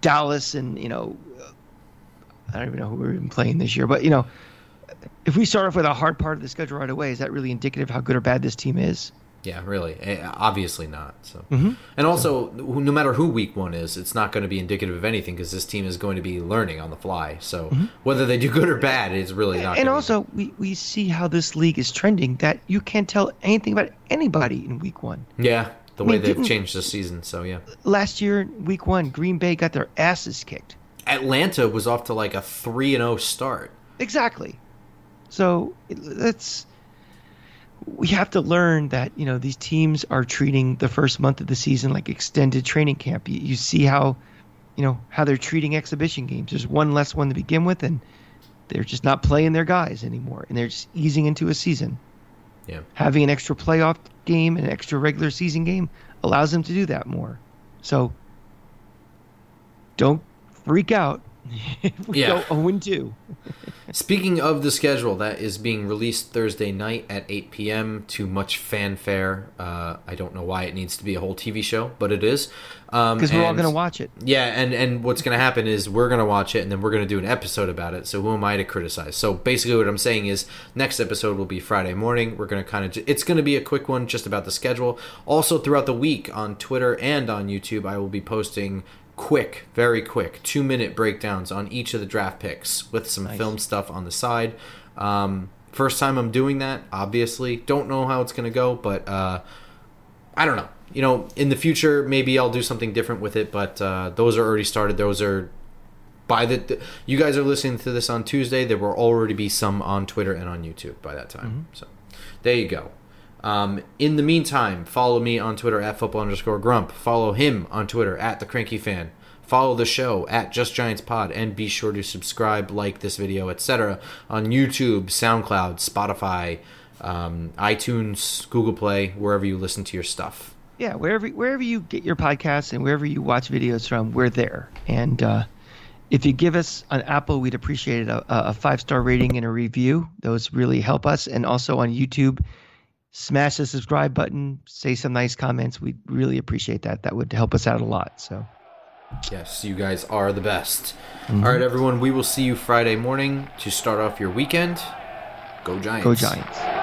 Dallas and, you know, I don't even know who we're even playing this year. But, you know, if we start off with a hard part of the schedule right away, is that really indicative of how good or bad this team is? Yeah, really. Obviously not. So, mm-hmm. And also, no matter who week one is, it's not going to be indicative of anything because this team is going to be learning on the fly. So mm-hmm. whether they do good or bad, it's really not. And also, we, we see how this league is trending, that you can't tell anything about anybody in week one. Yeah, the I way mean, they've changed this season. So, yeah. Last year, week one, Green Bay got their asses kicked. Atlanta was off to like a three and oh start. Exactly. So, that's... We have to learn that, you know, these teams are treating the first month of the season like extended training camp. You, you see how, you know, how they're treating exhibition games. There's one less one to begin with, and they're just not playing their guys anymore, and they're just easing into a season. Yeah, having an extra playoff game, an extra regular season game allows them to do that more. So don't freak out. we yeah. go oh and two. Speaking of the schedule, that is being released Thursday night at eight p.m. to much fanfare. Uh, I don't know why it needs to be a whole T V show, but it is. Because um, we're all going to watch it. Yeah, and, and what's going to happen is we're going to watch it, and then we're going to do an episode about it, so who am I to criticize? So basically what I'm saying is next episode will be Friday morning. We're going to kind of – it's going to be a quick one just about the schedule. Also throughout the week on Twitter and on YouTube, I will be posting – quick, very quick, two-minute breakdowns on each of the draft picks with some nice. Film stuff on the side. Um, first time I'm doing that, obviously. Don't know how it's going to go, but uh, I don't know. You know, in the future, maybe I'll do something different with it, but uh, those are already started. Those are by the th- – you guys are listening to this on Tuesday. There will already be some on Twitter and on YouTube by that time. Mm-hmm. So there you go. Um, in the meantime, follow me on Twitter at football underscore grump. Follow him on Twitter at the Cranky Fan. Follow the show at Just Giants Pod, and be sure to subscribe, like this video, et cetera on YouTube, SoundCloud, Spotify, um, iTunes, Google Play, wherever you listen to your stuff. Yeah, wherever wherever you get your podcasts and wherever you watch videos from, we're there. And uh, if you give us on Apple, we'd appreciate a, a five star rating and a review. Those really help us. And also on YouTube. Smash the subscribe button, say some nice comments. We'd really appreciate that. That would help us out a lot. So, yes, you guys are the best. Mm-hmm. All right, everyone, we will see you Friday morning to start off your weekend. Go Giants. Go Giants.